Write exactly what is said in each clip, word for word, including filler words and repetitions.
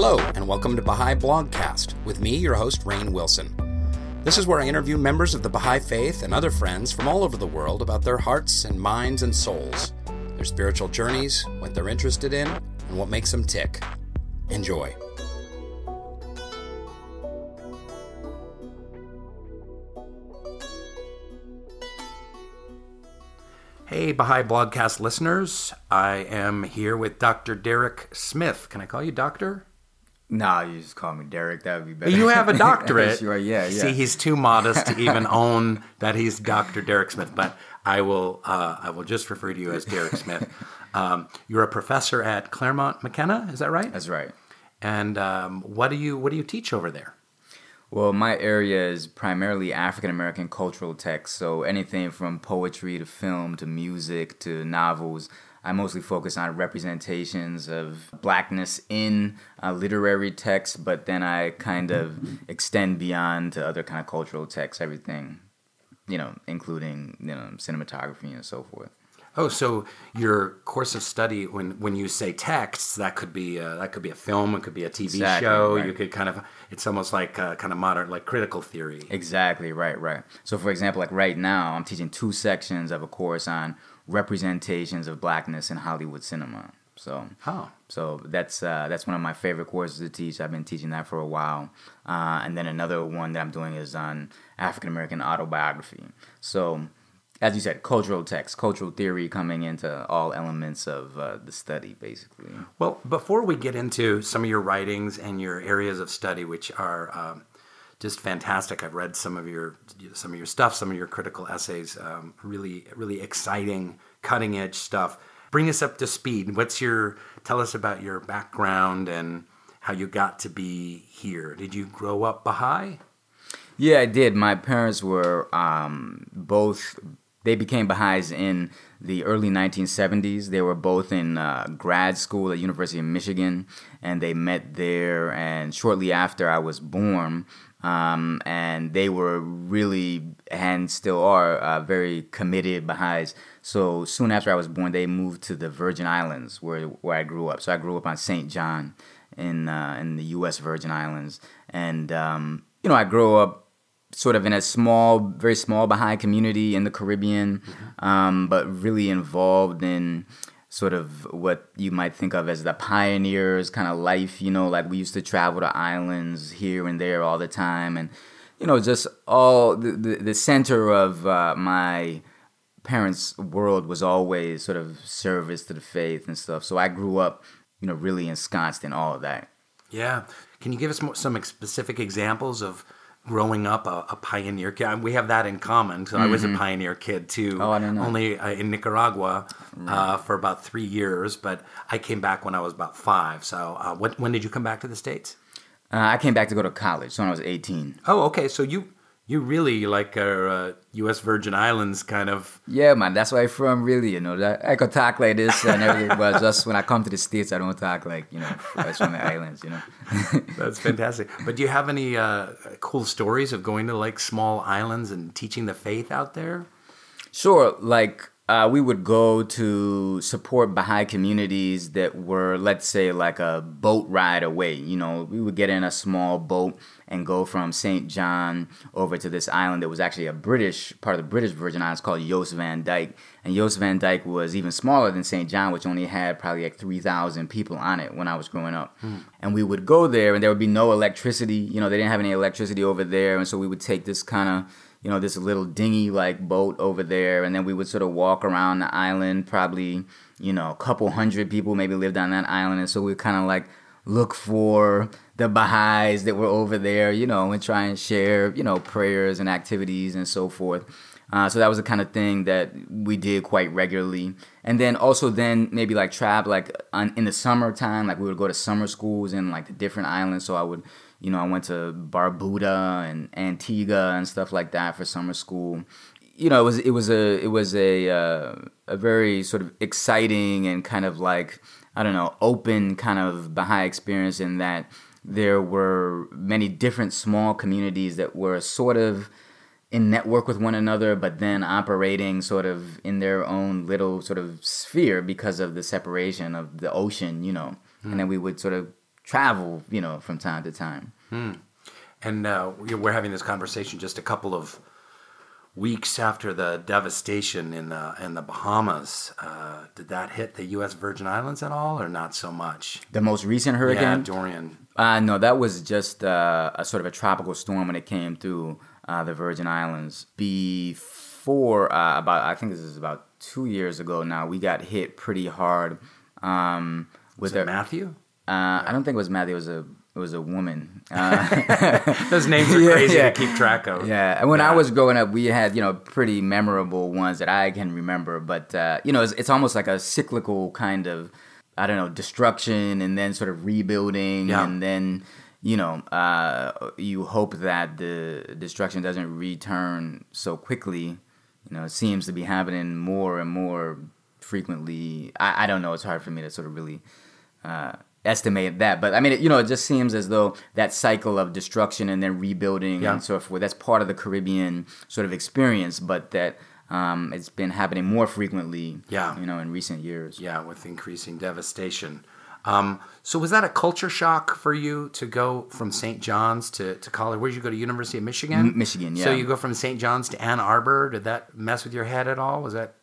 Hello, and welcome to Baha'i Blogcast, with me, your host, Rainn Wilson. This is where I interview members of the Baha'i faith and other friends from all over the world about their hearts and minds and souls, their spiritual journeys, what they're interested in, and what makes them tick. Enjoy. Hey, Baha'i Blogcast listeners. I am here with Doctor Derek Smith. Can I call you doctor? Nah, you just call me Derek. That would be better. You have a doctorate. Sure, yeah, yeah. See, he's too modest to even own that he's Doctor Derek Smith, but I will uh, I will just refer to you as Derek Smith. Um, you're a professor at Claremont McKenna, is that right? That's right. And um, what do you what do you teach over there? Well, my area is primarily African-American cultural texts, so anything from poetry to film to music to novels. I mostly focus on representations of blackness in uh, literary texts, but then I kind of extend beyond to other kind of cultural texts, everything, you know, including, you know, cinematography and so forth. Oh, so your course of study, when, when you say texts, that could be a, that could be a film, it could be a T V exactly, show. Right. You could kind of, it's almost like uh, kind of modern, like critical theory. Exactly, right, right. So for example, like right now, I'm teaching two sections of a course on representations of blackness in Hollywood cinema. So, oh. so that's uh, that's one of my favorite courses to teach. I've been teaching that for a while. Uh, and then another one that I'm doing is on African-American autobiography. So, as you said, cultural text, cultural theory coming into all elements of uh, the study, basically. Well, before we get into some of your writings and your areas of study, which are um, just fantastic, I've read some of your some of your stuff, some of your critical essays, um, really, really exciting, cutting edge stuff. Bring us up to speed. What's your? Tell us about your background and how you got to be here. Did you grow up Baha'i? Yeah, I did. My parents were um, both. They became Baha'is in the early nineteen seventies. They were both in uh, grad school at University of Michigan, and they met there, and shortly after I was born, um, and they were really, and still are, uh, very committed Baha'is. So soon after I was born, they moved to the Virgin Islands, where, where I grew up. So I grew up on Saint John in, uh, in the U S Virgin Islands, and, um, you know, I grew up sort of in a small, very small Baha'i community in the Caribbean, mm-hmm. um, but really involved in sort of what you might think of as the pioneers kind of life, you know, like we used to travel to islands here and there all the time. And, you know, just all the, the, the center of uh, my parents' world was always sort of service to the faith and stuff. So I grew up, you know, really ensconced in all of that. Yeah. Can you give us more, some specific examples of growing up a, a pioneer kid? We have that in common. So mm-hmm. I was a pioneer kid too. Oh, I don't know. Only uh, in Nicaragua mm. uh, for about three years, but I came back when I was about five. So uh, what, when did you come back to the States? Uh, I came back to go to college, so when I was eighteen. Oh, okay. So you you really like are uh, U S Virgin Islands kind of. Yeah, man. That's where I'm from, really. You know, that I could talk like this and everything, but just when I come to the States, I don't talk like, you know, I from the islands, you know. That's fantastic. But do you have any uh, cool stories of going to like small islands and teaching the faith out there? Sure. Like uh, we would go to support Baha'i communities that were, let's say, like a boat ride away. You know, we would get in a small boat and go from Saint John over to this island that was actually a British, part of the British Virgin Islands, called Jost Van Dyke. And Jost Van Dyke was even smaller than Saint John, which only had probably like three thousand people on it when I was growing up. Mm. And we would go there, and there would be no electricity. You know, they didn't have any electricity over there, and so we would take this kind of, you know, this little dinghy-like boat over there, and then we would sort of walk around the island, probably, you know, a couple hundred people maybe lived on that island, and so we kind of like look for the Baha'is that were over there, you know, and try and share, you know, prayers and activities and so forth. Uh, so that was the kind of thing that we did quite regularly. And then also then maybe like travel, like on, in the summertime, like we would go to summer schools in like the different islands. So I would, you know, I went to Barbuda and Antigua and stuff like that for summer school. You know, it was it was a it was a uh, a very sort of exciting and kind of like, I don't know, open kind of Baha'i experience in that there were many different small communities that were sort of in network with one another, but then operating sort of in their own little sort of sphere because of the separation of the ocean, you know. Mm. And then we would sort of travel, you know, from time to time. Hmm. And uh, we're having this conversation just a couple of weeks after the devastation in the in the Bahamas. Uh, did that hit the U S Virgin Islands at all, or not so much? The most recent hurricane, yeah, Dorian. Uh, no, that was just uh, a sort of a tropical storm when it came through uh, the Virgin Islands. Before uh, about, I think this is about two years ago now. We got hit pretty hard. Um, was it a, Matthew? Uh, I don't think it was Matthew. It was a it was a woman. Uh, Those names are crazy yeah, yeah. to keep track of. Yeah, and when yeah. I was growing up, we had, you know, pretty memorable ones that I can remember. But uh, you know, it's, it's almost like a cyclical kind of, I don't know, destruction and then sort of rebuilding, yeah. and then, you know, uh, you hope that the destruction doesn't return so quickly. You know, it seems to be happening more and more frequently. I, I don't know. It's hard for me to sort of really uh, estimate that. But, I mean, it, you know, it just seems as though that cycle of destruction and then rebuilding yeah. and so forth, that's part of the Caribbean sort of experience, but that um, it's been happening more frequently, yeah. you know, in recent years. Yeah, with increasing devastation. Um, so was that a culture shock for you to go from Saint John's to, to college? Where did you go to? University of Michigan? M- Michigan, yeah. So you go from Saint John's to Ann Arbor. Did that mess with your head at all? Was that,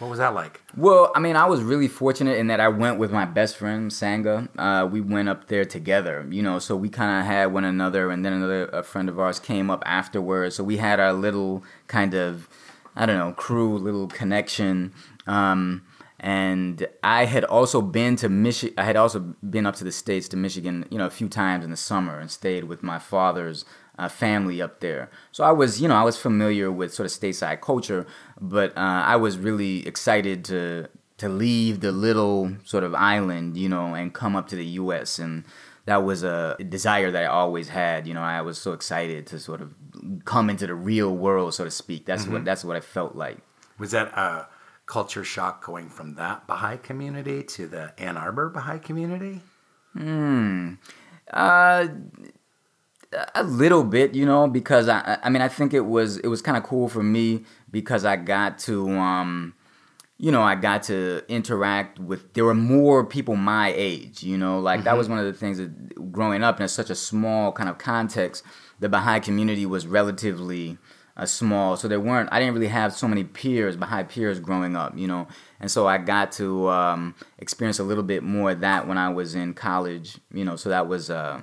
what was that like? Well, I mean, I was really fortunate in that I went with my best friend, Sanga. Uh, we went up there together, you know, so we kind of had one another, and then another a friend of ours came up afterwards. So we had our little kind of, I don't know, crew, little connection. Um, And I had also been to Michi- I had also been up to the States, to Michigan, you know, a few times in the summer, and stayed with my father's uh, family up there. So I was, you know, I was familiar with sort of stateside culture, but uh, I was really excited to to leave the little sort of island, you know, and come up to the U S. And that was a desire that I always had. You know, I was so excited to sort of come into the real world, so to speak. That's mm-hmm. what that's what I felt like. Was that uh culture shock going from that Baha'i community to the Ann Arbor Baha'i community? Hmm. Uh, a little bit, you know, because I, I mean, I think it was, it was kind of cool for me because I got to, um, you know, I got to interact with, there were more people my age, you know, like mm-hmm. that was one of the things that growing up in such a small kind of context, the Baha'i community was relatively A small, so there weren't, I didn't really have so many peers, Baha'i peers growing up, you know, and so I got to um, experience a little bit more of that when I was in college, you know, so that was, uh,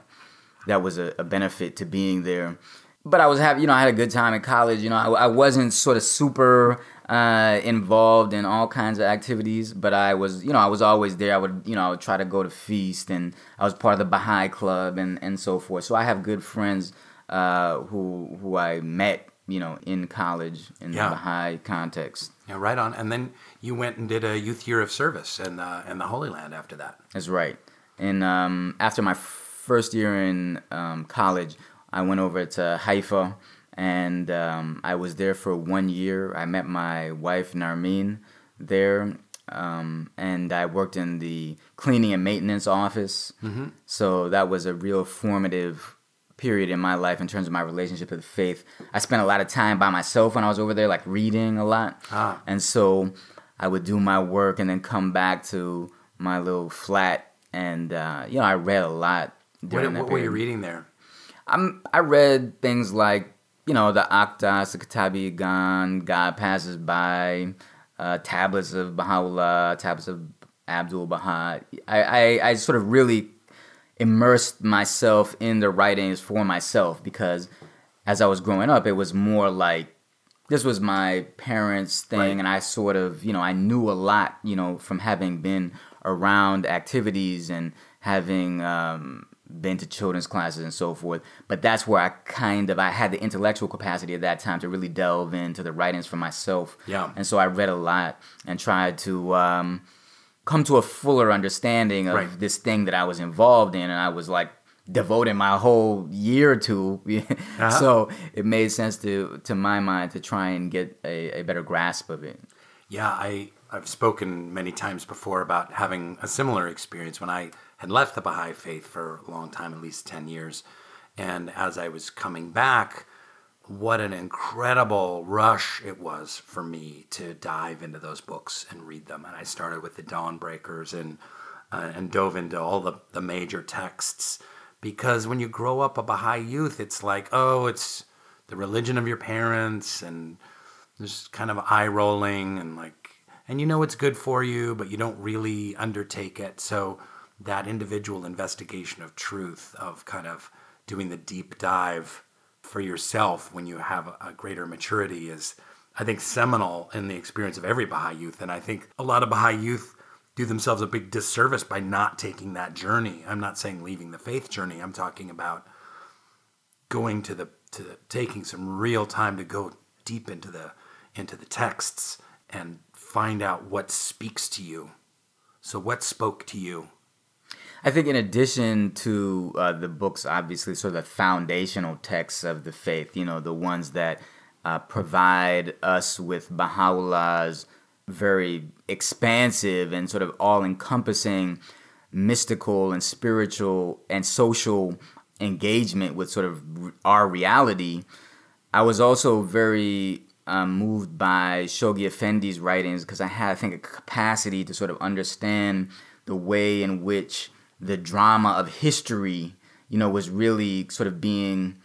that was a, a benefit to being there. But I was having, you know, I had a good time in college, you know, I, I wasn't sort of super uh, involved in all kinds of activities, but I was, you know, I was always there, I would, you know, I would try to go to feast, and I was part of the Baha'i club and, and so forth, so I have good friends uh, who who I met, you know, in college, in yeah. the Baha'i context. Yeah, right on. And then you went and did a youth year of service in, uh, in the Holy Land after that. That's right. And um, after my first year in um, college, I went over to Haifa, and um, I was there for one year. I met my wife, Narmin, there, um, and I worked in the cleaning and maintenance office. Mm-hmm. So that was a real formative period in my life in terms of my relationship with faith. I spent a lot of time by myself when I was over there, like reading a lot. Ah. And so I would do my work and then come back to my little flat. And, uh, you know, I read a lot during what, that What period. Were you reading there? I'm, I read things like, you know, the Akhtas, the Kitabi Ghan, God Passes By, uh, Tablets of Baha'u'llah, Tablets of Abdul Baha. I, I, I sort of really immersed myself in the writings for myself, because as I was growing up, it was more like this was my parents' thing, right. and I sort of, you know, I knew a lot, you know, from having been around activities and having um, been to children's classes and so forth. But that's where I kind of, I had the intellectual capacity at that time to really delve into the writings for myself. Yeah. And so I read a lot and tried to um, come to a fuller understanding of right. this thing that I was involved in, and I was like devoting my whole year to. uh-huh. So it made sense to, to my mind, to try and get a, a better grasp of it. Yeah, I, I've spoken many times before about having a similar experience when I had left the Baha'i faith for a long time, at least ten years. And as I was coming back, what an incredible rush it was for me to dive into those books and read them. And I started with the Dawnbreakers and uh, and dove into all the, the major texts. Because when you grow up a Baha'i youth, it's like, oh, it's the religion of your parents, and there's kind of eye rolling, and like, and you know it's good for you, but you don't really undertake it. So that individual investigation of truth, of kind of doing the deep dive for yourself when you have a greater maturity, is, I think, seminal in the experience of every Baha'i youth. And I think a lot of Baha'i youth do themselves a big disservice by not taking that journey. I'm not saying leaving the faith journey. I'm talking about going to the, to the, taking some real time to go deep into the, into the texts and find out what speaks to you. So what spoke to you? I think in addition to uh, the books, obviously, sort of the foundational texts of the faith, you know, the ones that uh, provide us with Baha'u'llah's very expansive and sort of all-encompassing mystical and spiritual and social engagement with sort of our reality. I was also very um, moved by Shoghi Effendi's writings because I had, I think, a capacity to sort of understand the way in which the drama of history, you know, was really sort of being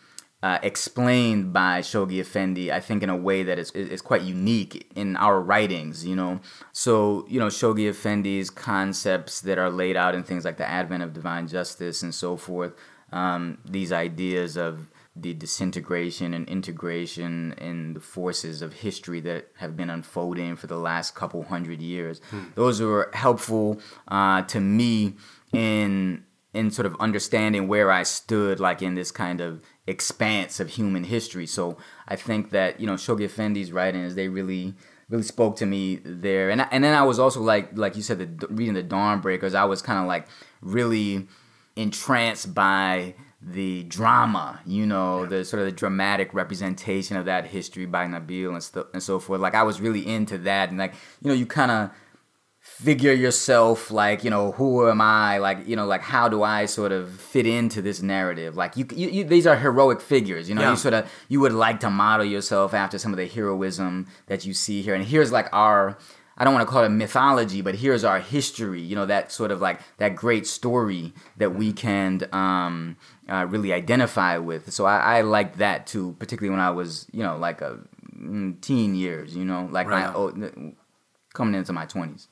uh, explained by Shoghi Effendi, I think, in a way that is is quite unique in our writings, you know. So, you know, Shoghi Effendi's concepts that are laid out in things like the Advent of Divine Justice and so forth, um, these ideas of the disintegration and integration in the forces of history that have been unfolding for the last couple hundred years. Hmm. Those were helpful uh, to me in in sort of understanding where I stood, like in this kind of expanse of human history. So I think that, you know, Shoghi Effendi's writings, they really really spoke to me there. And I, and then I was also like like you said, the, reading the Dawnbreakers, I was kind of like really entranced by the drama, you know, yeah. the sort of the dramatic representation of that history by Nabil and, st- and so forth. Like I was really into that, and like, you know, you kind of figure yourself, like, you know, who am I? Like, you know, like, how do I sort of fit into this narrative? Like, you, you, you these are heroic figures, you know, yeah. you sort of, you would like to model yourself after some of the heroism that you see here. And here's like our, I don't want to call it mythology, but here's our history, you know, that sort of like that great story that we can um, uh, really identify with. So I, I liked that too, particularly when I was, you know, like a teen years, you know, like right. my oh, coming into my twenties.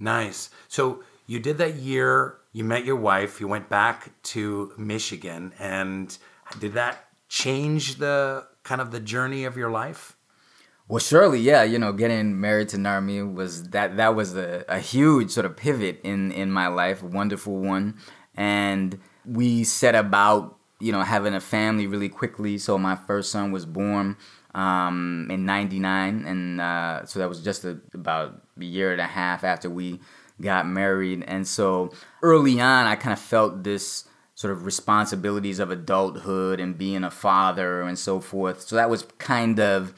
Nice. So you did that year, you met your wife, you went back to Michigan, and did that change the kind of the journey of your life? Well, surely, yeah. You know, getting married to Narmin was that that was a, a huge sort of pivot in, in my life, a wonderful one. And we set about, you know, having a family really quickly. So my first son was born um, in ninety-nine. And uh, so that was just a, about a year and a half after we got married. And so early on, I kind of felt this sort of responsibilities of adulthood and being a father and so forth. So that was kind of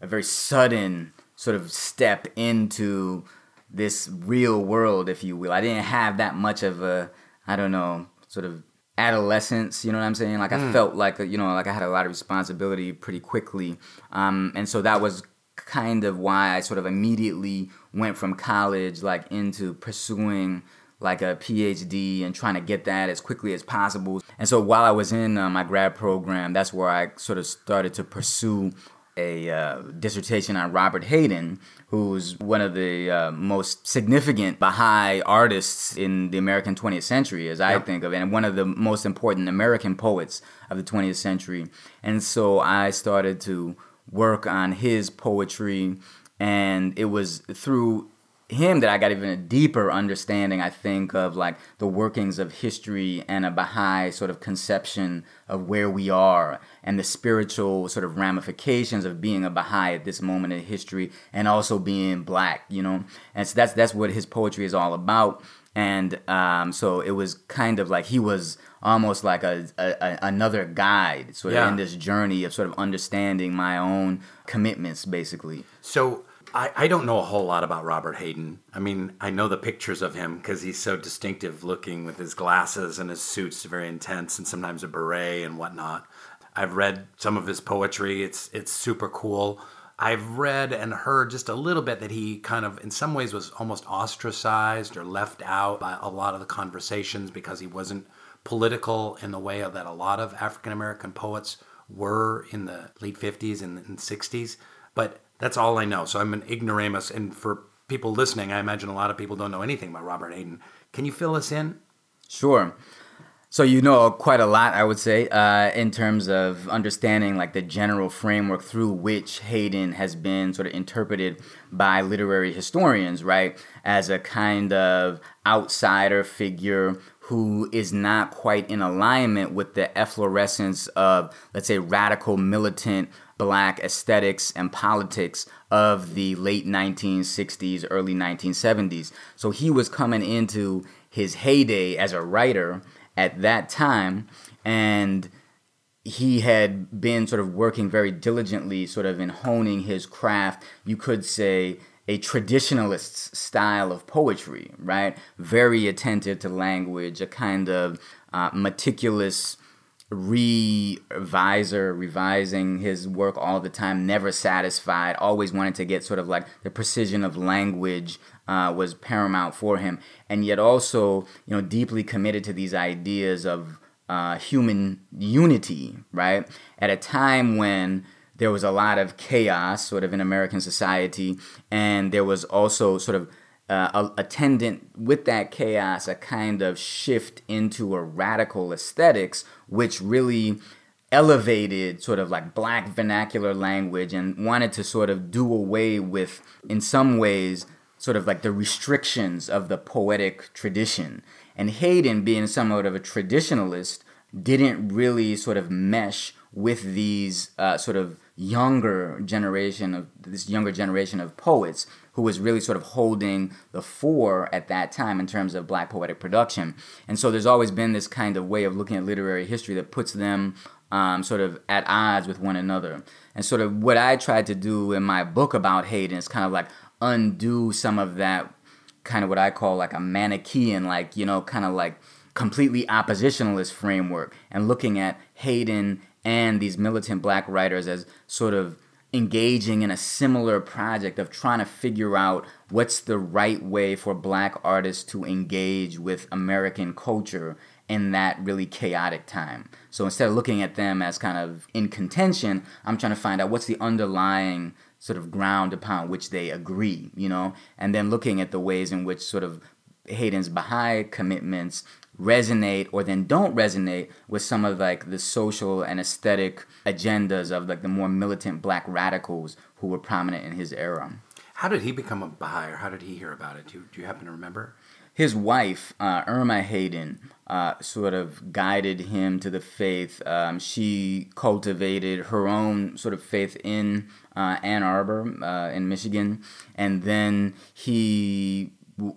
a very sudden sort of step into this real world, if you will. I didn't have that much of a, I don't know, sort of adolescence, you know what I'm saying? Like, mm. I felt like, you know, like I had a lot of responsibility pretty quickly. Um, and so that was kind of why I sort of immediately went from college, like, into pursuing like a P H D and trying to get that as quickly as possible. And so while I was in uh, my grad program, that's where I sort of started to pursue a uh, dissertation on Robert Hayden, who's one of the uh, most significant Baha'i artists in the American twentieth century, as I yep. think of it, and one of the most important American poets of the twentieth century. And so I started to work on his poetry, and it was through him that I got even a deeper understanding, I think, of like the workings of history and a Baha'i sort of conception of where we are and the spiritual sort of ramifications of being a Baha'i at this moment in history and also being black, you know? And so that's that's what his poetry is all about. And um, so it was kind of like he was almost like a, a another guide sort of yeah. in this journey of sort of understanding my own commitments, basically. So I, I don't know a whole lot about Robert Hayden. I mean, I know the pictures of him because he's so distinctive looking with his glasses and his suits, very intense, and sometimes a beret and whatnot. I've read some of his poetry. It's it's super cool. I've read and heard just a little bit that he kind of, in some ways, was almost ostracized or left out by a lot of the conversations because he wasn't political in the way that a lot of African-American poets were in the late fifties and, and sixties. But that's all I know. So I'm an ignoramus. And for people listening, I imagine a lot of people don't know anything about Robert Hayden. Can you fill us in? Sure. So you know quite a lot, I would say, uh, in terms of understanding like the general framework through which Hayden has been sort of interpreted by literary historians, right, as a kind of outsider figure who is not quite in alignment with the efflorescence of, let's say, radical militant Black aesthetics and politics of the late nineteen sixties, early nineteen seventies. So he was coming into his heyday as a writer at that time, and he had been sort of working very diligently sort of in honing his craft, you could say a traditionalist's style of poetry, right? Very attentive to language, a kind of uh, meticulous reviser, revising his work all the time, never satisfied, always wanted to get sort of like the precision of language uh, was paramount for him. And yet also, you know, deeply committed to these ideas of uh, human unity, right? At a time when there was a lot of chaos sort of in American society, and there was also sort of Uh, attendant with that chaos, a kind of shift into a radical aesthetics, which really elevated sort of like Black vernacular language and wanted to sort of do away with, in some ways, sort of like the restrictions of the poetic tradition. And Hayden, being somewhat of a traditionalist, didn't really sort of mesh with these uh, sort of younger generation of this younger generation of poets who was really sort of holding the fore at that time in terms of Black poetic production. And so there's always been this kind of way of looking at literary history that puts them um, sort of at odds with one another. And sort of what I tried to do in my book about Hayden is kind of like undo some of that kind of what I call like a Manichaean, like, you know, kind of like completely oppositionalist framework, and looking at Hayden and these militant Black writers as sort of engaging in a similar project of trying to figure out what's the right way for Black artists to engage with American culture in that really chaotic time. So instead of looking at them as kind of in contention, I'm trying to find out what's the underlying sort of ground upon which they agree, you know, and then looking at the ways in which sort of Hayden's Baha'i commitments resonate or then don't resonate with some of like the social and aesthetic agendas of like the more militant Black radicals who were prominent in his era. How did he become a Baha'i, or how did he hear about it? Do you, do you happen to remember? His wife, uh, Irma Hayden, uh, sort of guided him to the faith. Um, she cultivated her own sort of faith in uh, Ann Arbor uh, in Michigan, and then he,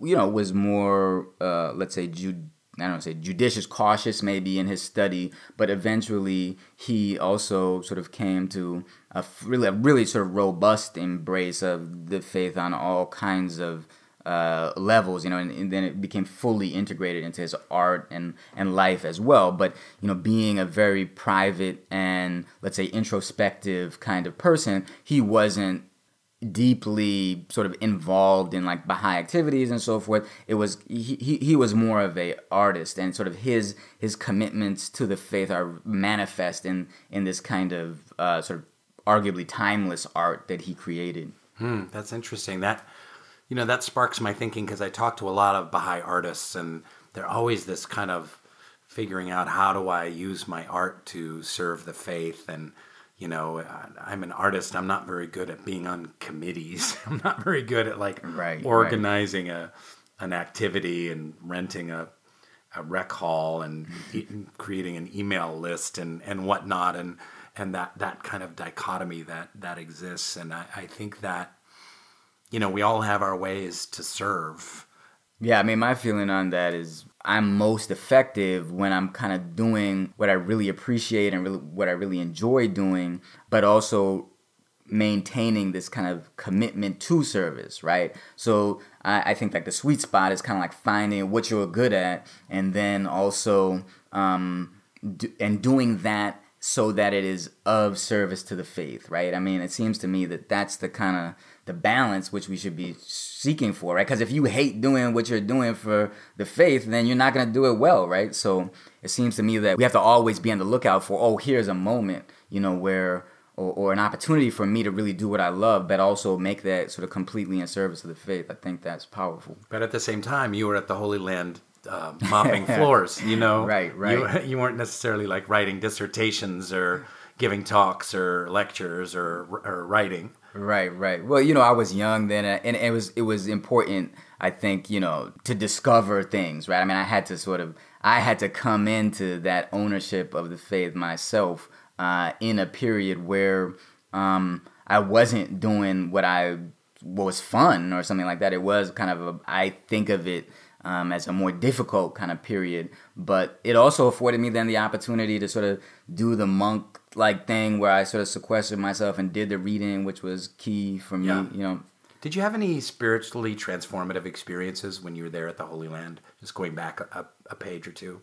you know, was more, uh, let's say, Jude. I don't say judicious, cautious maybe in his study, but eventually he also sort of came to a really, a really sort of robust embrace of the faith on all kinds of uh, levels, you know, and, and then it became fully integrated into his art and, and life as well. But, you know, being a very private and, let's say, introspective kind of person, he wasn't deeply sort of involved in like Baha'i activities and so forth. It was he, he he was more of a artist, and sort of his his commitments to the faith are manifest in in this kind of uh, sort of arguably timeless art that he created. Hmm, that's interesting. That you know that sparks my thinking, because I talk to a lot of Baha'i artists, and they're always this kind of figuring out, how do I use my art to serve the faith? And you know, I'm an artist. I'm not very good at being on committees. I'm not very good at like right, organizing right. a an activity and renting a a rec hall and e- creating an email list and, and whatnot, and and that, that kind of dichotomy that, that exists. And I, I think that, you know, we all have our ways to serve. Yeah, I mean, my feeling on that is I'm most effective when I'm kind of doing what I really appreciate and really what I really enjoy doing, but also maintaining this kind of commitment to service, right? So I, I think like the sweet spot is kind of like finding what you're good at, and then also um, do, and doing that so that it is of service to the faith, right? I mean, it seems to me that that's the kind of the balance which we should be seeking for, right? Because if you hate doing what you're doing for the faith, then you're not going to do it well, right? So it seems to me that we have to always be on the lookout for, oh, here's a moment, you know, where, or, or an opportunity for me to really do what I love, but also make that sort of completely in service to the faith. I think that's powerful. But at the same time, you were at the Holy Land Uh, mopping floors, you know. Right, right. You, you weren't necessarily like writing dissertations or giving talks or lectures or or writing. Right, right. Well, you know, I was young then, and it was it was important, I think, you know, to discover things. Right. I mean, I had to sort of I had to come into that ownership of the faith myself uh, in a period where um, I wasn't doing what I what was fun or something like that. It was kind of a, I think of it. Um, as a more difficult kind of period, but it also afforded me then the opportunity to sort of do the monk-like thing where I sort of sequestered myself and did the reading, which was key for me, yeah. You know. Did you have any spiritually transformative experiences when you were there at the Holy Land, just going back a, a page or two?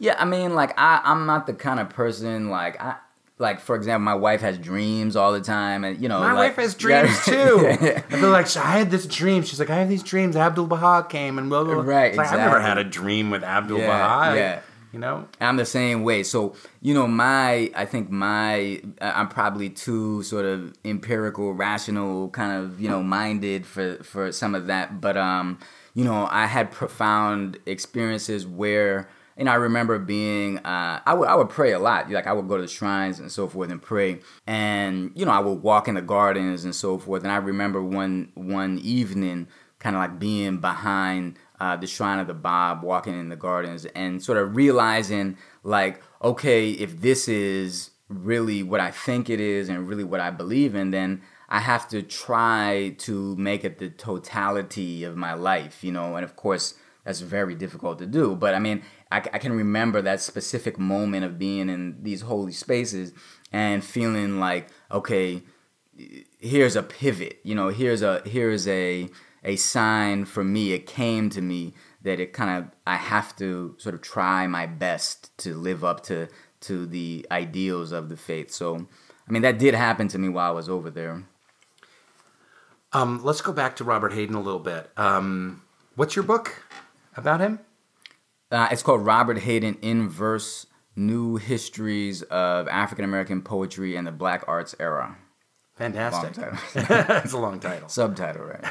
Yeah, I mean, like, I, I'm not the kind of person, like, I... Like, for example, my wife has dreams all the time. And, you know, my like, wife has dreams, yeah. too. I feel like, so I had this dream. She's like, I have these dreams. Abdul Baha came and blah, blah, blah. Right, it's exactly. Like, I've never had a dream with Abdul yeah, Baha. Yeah. You know? I'm the same way. So, you know, my, I think my, I'm probably too sort of empirical, rational kind of, you know, minded for, for some of that. But, um, you know, I had profound experiences where... And I remember being, uh, I would I would pray a lot. Like, I would go to the shrines and so forth and pray. And, you know, I would walk in the gardens and so forth. And I remember one one evening kind of like being behind uh, the shrine of the Bab, walking in the gardens and sort of realizing, like, okay, if this is really what I think it is and really what I believe in, then I have to try to make it the totality of my life, you know. And, of course, that's very difficult to do. But, I mean... I can remember that specific moment of being in these holy spaces and feeling like, okay, here's a pivot, you know, here's a here's a a sign for me. It came to me that it kind of, I have to sort of try my best to live up to to the ideals of the faith. So, I mean, that did happen to me while I was over there. Um, let's go back to Robert Hayden a little bit. Um, what's your book about him? Uh, it's called Robert Hayden, In Verse, New Histories of African-American Poetry and the Black Arts Era. Fantastic. It's a long title. Subtitle, right.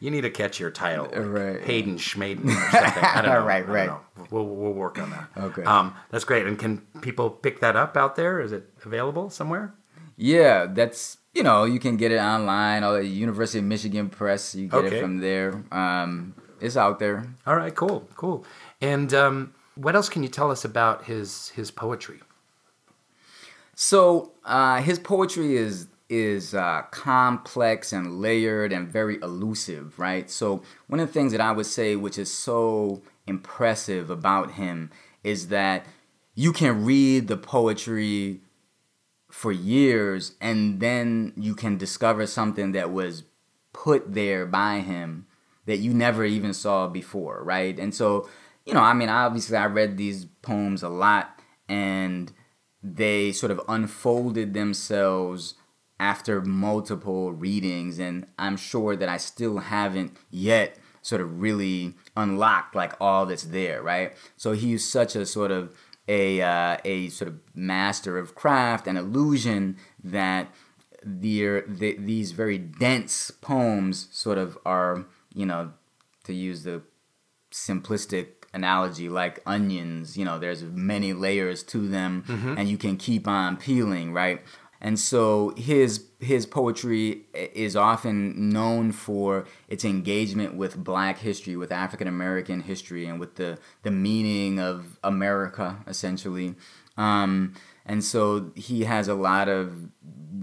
You need to catch your title. Like right. Hayden Schmaden or something. I don't know. Right, right. I don't know. We'll, we'll work on that. Okay. Um, that's great. And can people pick that up out there? Is it available somewhere? Yeah, that's, you know, you can get it online. All the University of Michigan Press, you get okay. it from there. Um It's out there. All right, cool, cool. And um, what else can you tell us about his his poetry? So uh, his poetry is is uh, complex and layered and very elusive, right? So one of the things that I would say, which is so impressive about him, is that you can read the poetry for years, and then you can discover something that was put there by him that you never even saw before, right? And so, you know, I mean, obviously I read these poems a lot and they sort of unfolded themselves after multiple readings, and I'm sure that I still haven't yet sort of really unlocked like all that's there, right? So he's such a sort of a uh, a sort of master of craft and illusion that the, the these very dense poems sort of are... you know, to use the simplistic analogy, like onions, you know, there's many layers to them, mm-hmm. and you can keep on peeling, right? And so his his poetry is often known for its engagement with Black history, with African-American history, and with the, the meaning of America, essentially. Um, and so he has a lot of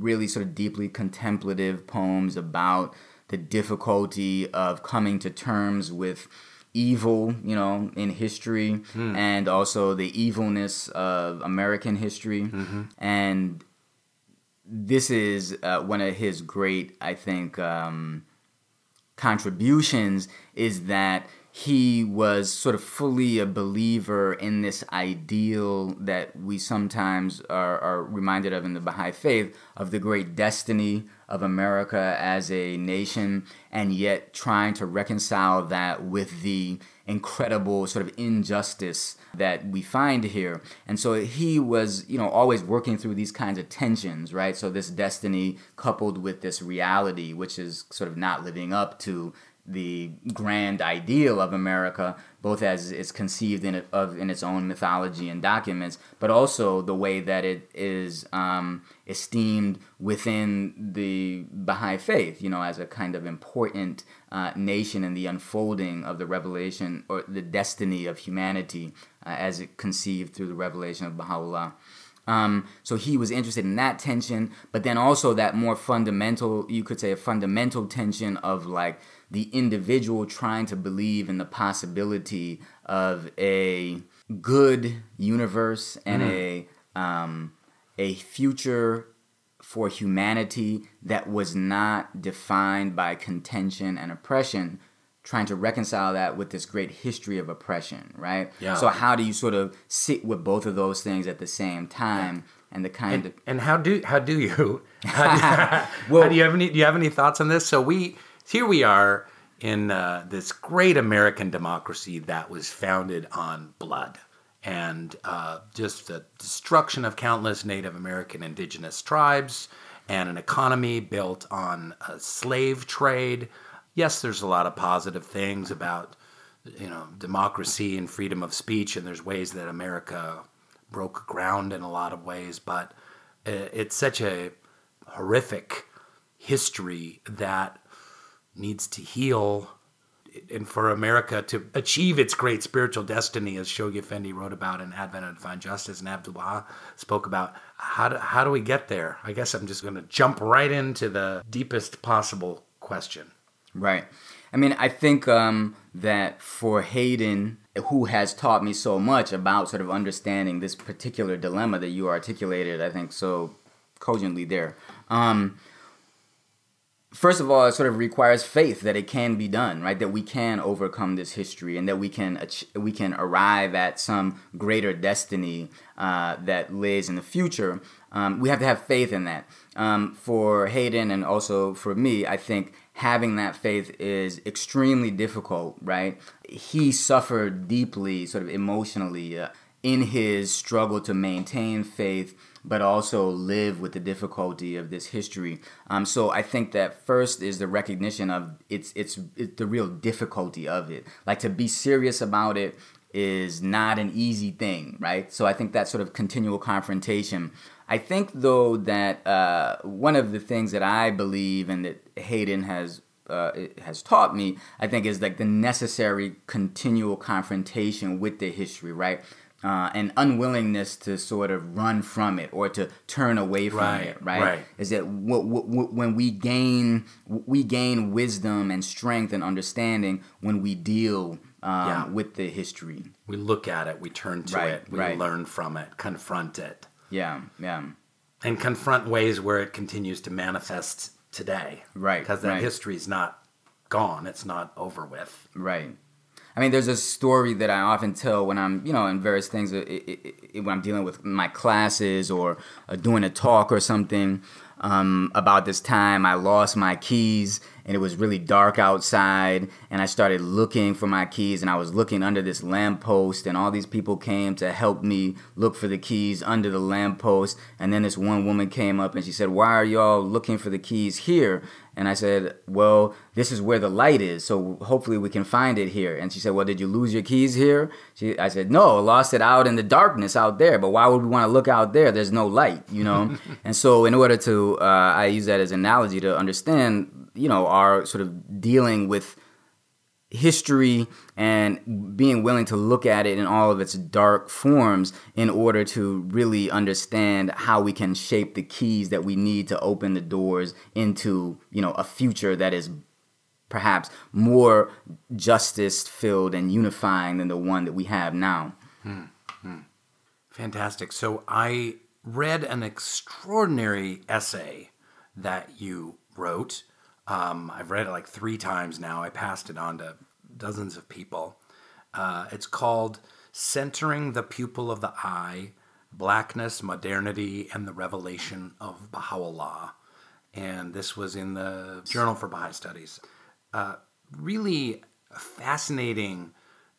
really sort of deeply contemplative poems about the difficulty of coming to terms with evil, you know, in history, mm. and also the evilness of American history. Mm-hmm. And this is uh, one of his great, I think, um, contributions is that he was sort of fully a believer in this ideal that we sometimes are, are reminded of in the Baha'i faith, of the great destiny of America as a nation, and yet trying to reconcile that with the incredible sort of injustice that we find here. And so he was, you know, always working through these kinds of tensions, right? So this destiny coupled with this reality, which is sort of not living up to the grand ideal of America, both as it's conceived in it, of in its own mythology and documents, but also the way that it is um, esteemed within the Baha'i faith, you know, as a kind of important uh, nation in the unfolding of the revelation or the destiny of humanity uh, as it conceived through the revelation of Baha'u'llah. Um, so he was interested in that tension, but then also that more fundamental, you could say a fundamental tension of like the individual trying to believe in the possibility of a good universe and mm-hmm. a um, a future for humanity that was not defined by contention and oppression, trying to reconcile that with this great history of oppression, right? Yeah. So how do you sort of sit with both of those things at the same time? Yeah. And the kind and, of and how do how do you? How do, well, how do you have any do you have any thoughts on this? So we here we are in uh, this great American democracy that was founded on blood and uh, just the destruction of countless Native American indigenous tribes and an economy built on a slave trade. Yes, there's a lot of positive things about, you know, democracy and freedom of speech, and there's ways that America broke ground in a lot of ways, but it's such a horrific history that needs to heal. And for America to achieve its great spiritual destiny, as Shoghi Effendi wrote about in Advent of Divine Justice and Abdul Baha spoke about, how do, how do we get there? I guess I'm just going to jump right into the deepest possible question. Right. I mean, I think um, that for Hayden, who has taught me so much about sort of understanding this particular dilemma that you articulated, I think, so cogently there. Um, first of all, it sort of requires faith that it can be done, right? That we can overcome this history and that we can ach- we can arrive at some greater destiny uh, that lays in the future. Um, we have to have faith in that. Um, for Hayden and also for me, I think having that faith is extremely difficult, right? He suffered deeply, sort of emotionally, uh, in his struggle to maintain faith, but also live with the difficulty of this history. Um, so I think that first is the recognition of it's, it's it's the real difficulty of it. Like to be serious about it is not an easy thing, right? So I think that sort of continual confrontation. I think, though, that uh, one of the things that I believe and that Hayden has uh, has taught me, I think, is like the necessary continual confrontation with the history, right? Uh, an unwillingness to sort of run from it or to turn away from right, it, right? right? Is that w- w- when we gain we gain wisdom and strength and understanding when we deal um, yeah. with the history. We look at it, we turn to right, it, we right. learn from it, confront it. Yeah, yeah. And confront ways where it continues to manifest today. Right. Because that right. history is not gone. It's not over with. Right. I mean, there's a story that I often tell when I'm, you know, in various things, it, it, it, when I'm dealing with my classes or uh, doing a talk or something um, about this time I lost my keys and it was really dark outside and I started looking for my keys and I was looking under this lamppost and all these people came to help me look for the keys under the lamppost. And then this one woman came up and she said, "Why are y'all looking for the keys here?" And I said, "Well, this is where the light is, so hopefully we can find it here." And she said, "Well, did you lose your keys here?" She, I said, "No, I lost it out in the darkness out there, but why would we want to look out there? There's no light, you know?" And so in order to, uh, I use that as an analogy to understand, you know, our sort of dealing with history and being willing to look at it in all of its dark forms in order to really understand how we can shape the keys that we need to open the doors into, you know, a future that is perhaps more justice-filled and unifying than the one that we have now. Mm-hmm. Fantastic. So I read an extraordinary essay that you wrote. Um, I've read it like three times now. I passed it on to dozens of people. Uh, it's called Centering the Pupil of the Eye, Blackness, Modernity, and the Revelation of Baha'u'llah. And this was in the Journal for Baha'i Studies. Uh, really fascinating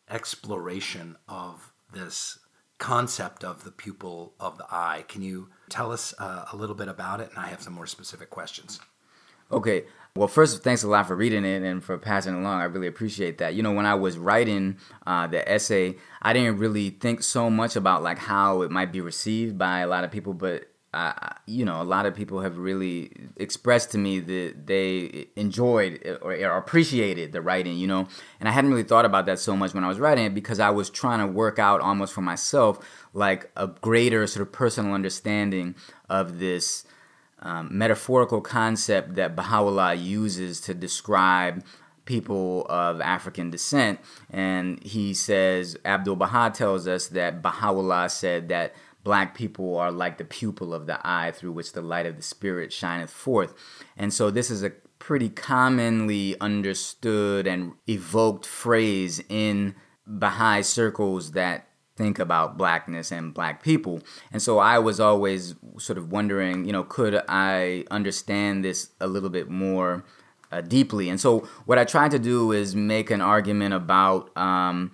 exploration of this concept of the pupil of the eye. Can you tell us uh, a little bit about it? And I have some more specific questions. Okay. Well, first, thanks a lot for reading it and for passing it along. I really appreciate that. You know, when I was writing uh, the essay, I didn't really think so much about like how it might be received by a lot of people, but Uh, you know, a lot of people have really expressed to me that they enjoyed or, or appreciated the writing, you know, and I hadn't really thought about that so much when I was writing it because I was trying to work out almost for myself like a greater sort of personal understanding of this um, metaphorical concept that Baha'u'llah uses to describe people of African descent. And he says, Abdul Baha tells us that Baha'u'llah said that Black people are like the pupil of the eye through which the light of the spirit shineth forth. And so this is a pretty commonly understood and evoked phrase in Baha'i circles that think about blackness and black people. And so I was always sort of wondering, you know, could I understand this a little bit more uh, deeply? And so what I tried to do is make an argument about um,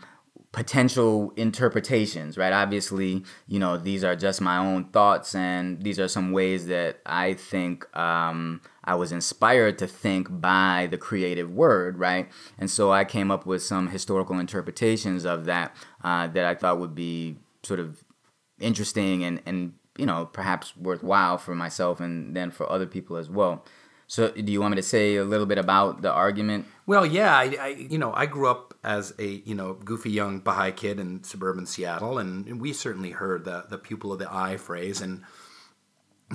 potential interpretations, right? Obviously, you know, these are just my own thoughts, and these are some ways that I think um, I was inspired to think by the creative word, right? And so I came up with some historical interpretations of that uh, that I thought would be sort of interesting and, and, you know, perhaps worthwhile for myself and then for other people as well. So do you want me to say a little bit about the argument? Well, yeah, I, I you know, I grew up as a, you know, goofy young Baha'i kid in suburban Seattle, and we certainly heard the, the pupil of the eye phrase. And,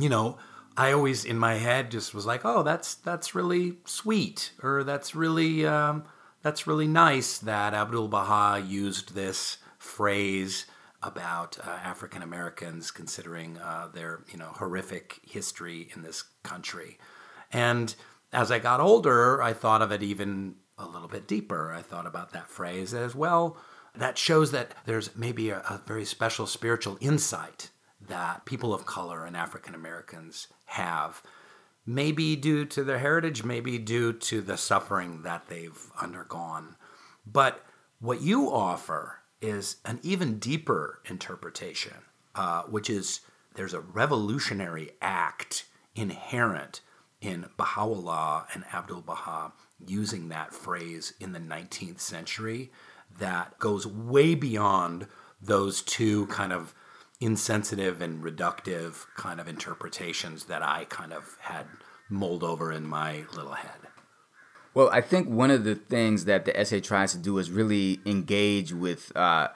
you know, I always in my head just was like, oh, that's that's really sweet, or that's really, um, that's really nice that Abdul Baha used this phrase about uh, African Americans considering uh, their, you know, horrific history in this country. And as I got older, I thought of it even a little bit deeper. I thought about that phrase as well. That shows that there's maybe a, a very special spiritual insight that people of color and African Americans have, maybe due to their heritage, maybe due to the suffering that they've undergone. But what you offer is an even deeper interpretation, uh, which is there's a revolutionary act inherent in Baha'u'llah and Abdul Baha using that phrase in the nineteenth century that goes way beyond those two kind of insensitive and reductive kind of interpretations that I kind of had mulled over in my little head. Well, I think one of the things that the essay tries to do is really engage with uh,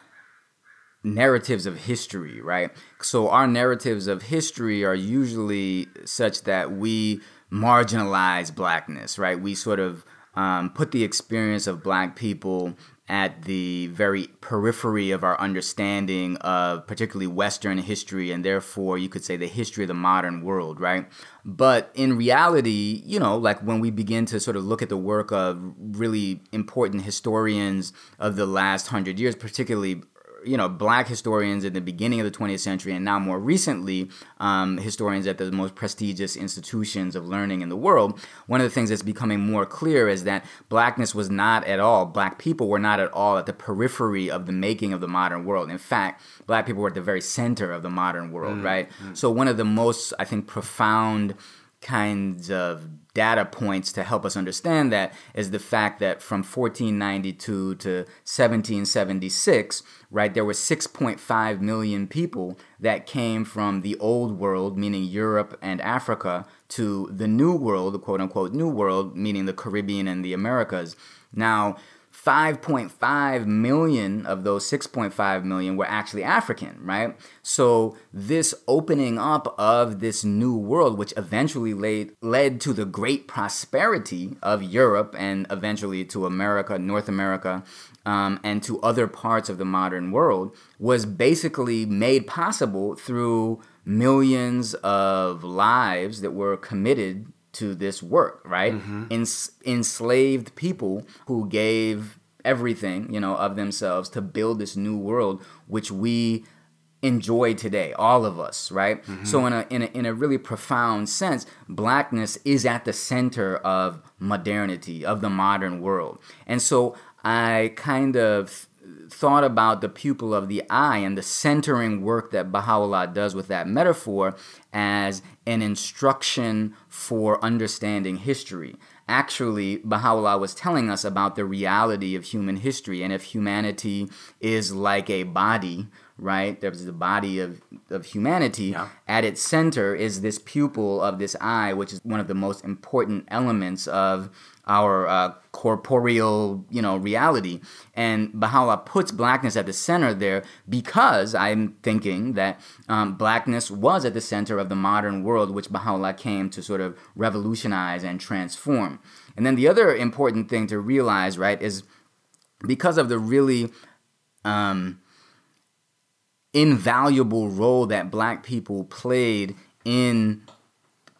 narratives of history, right? So our narratives of history are usually such that we marginalize blackness, right? We sort of um, put the experience of black people at the very periphery of our understanding of particularly Western history, and therefore you could say the history of the modern world, right? But in reality, you know, like when we begin to sort of look at the work of really important historians of the last hundred years, particularly you know, black historians in the beginning of the twentieth century, and now more recently, um, historians at the most prestigious institutions of learning in the world, one of the things that's becoming more clear is that blackness was not at all, black people were not at all at the periphery of the making of the modern world. In fact, black people were at the very center of the modern world, mm-hmm. right? Mm-hmm. So one of the most, I think, profound kinds of data points to help us understand that is the fact that from fourteen ninety-two to seventeen seventy-six, right, there were six point five million people that came from the old world, meaning Europe and Africa, to the new world, the quote-unquote new world, meaning the Caribbean and the Americas. Now, five point five million of those six point five million were actually African, right? So this opening up of this new world, which eventually laid, led to the great prosperity of Europe and eventually to America, North America, um, and to other parts of the modern world, was basically made possible through millions of lives that were committed to this work, right? Mm-hmm. Ens- enslaved people who gave everything, you know, of themselves to build this new world, which we enjoy today, all of us, right? Mm-hmm. So in a, in a in a really profound sense, blackness is at the center of modernity, of the modern world. And so I kind of thought about the pupil of the eye and the centering work that Baha'u'llah does with that metaphor as an instruction for understanding history. Actually, Baha'u'llah was telling us about the reality of human history, and if humanity is like a body, right? There's the body of, of humanity. Yeah. At its center is this pupil of this eye, which is one of the most important elements of our uh, corporeal, you know, reality. And Baha'u'llah puts blackness at the center there because I'm thinking that um, blackness was at the center of the modern world, which Baha'u'llah came to sort of revolutionize and transform. And then the other important thing to realize, right, is because of the really... Um, invaluable role that black people played in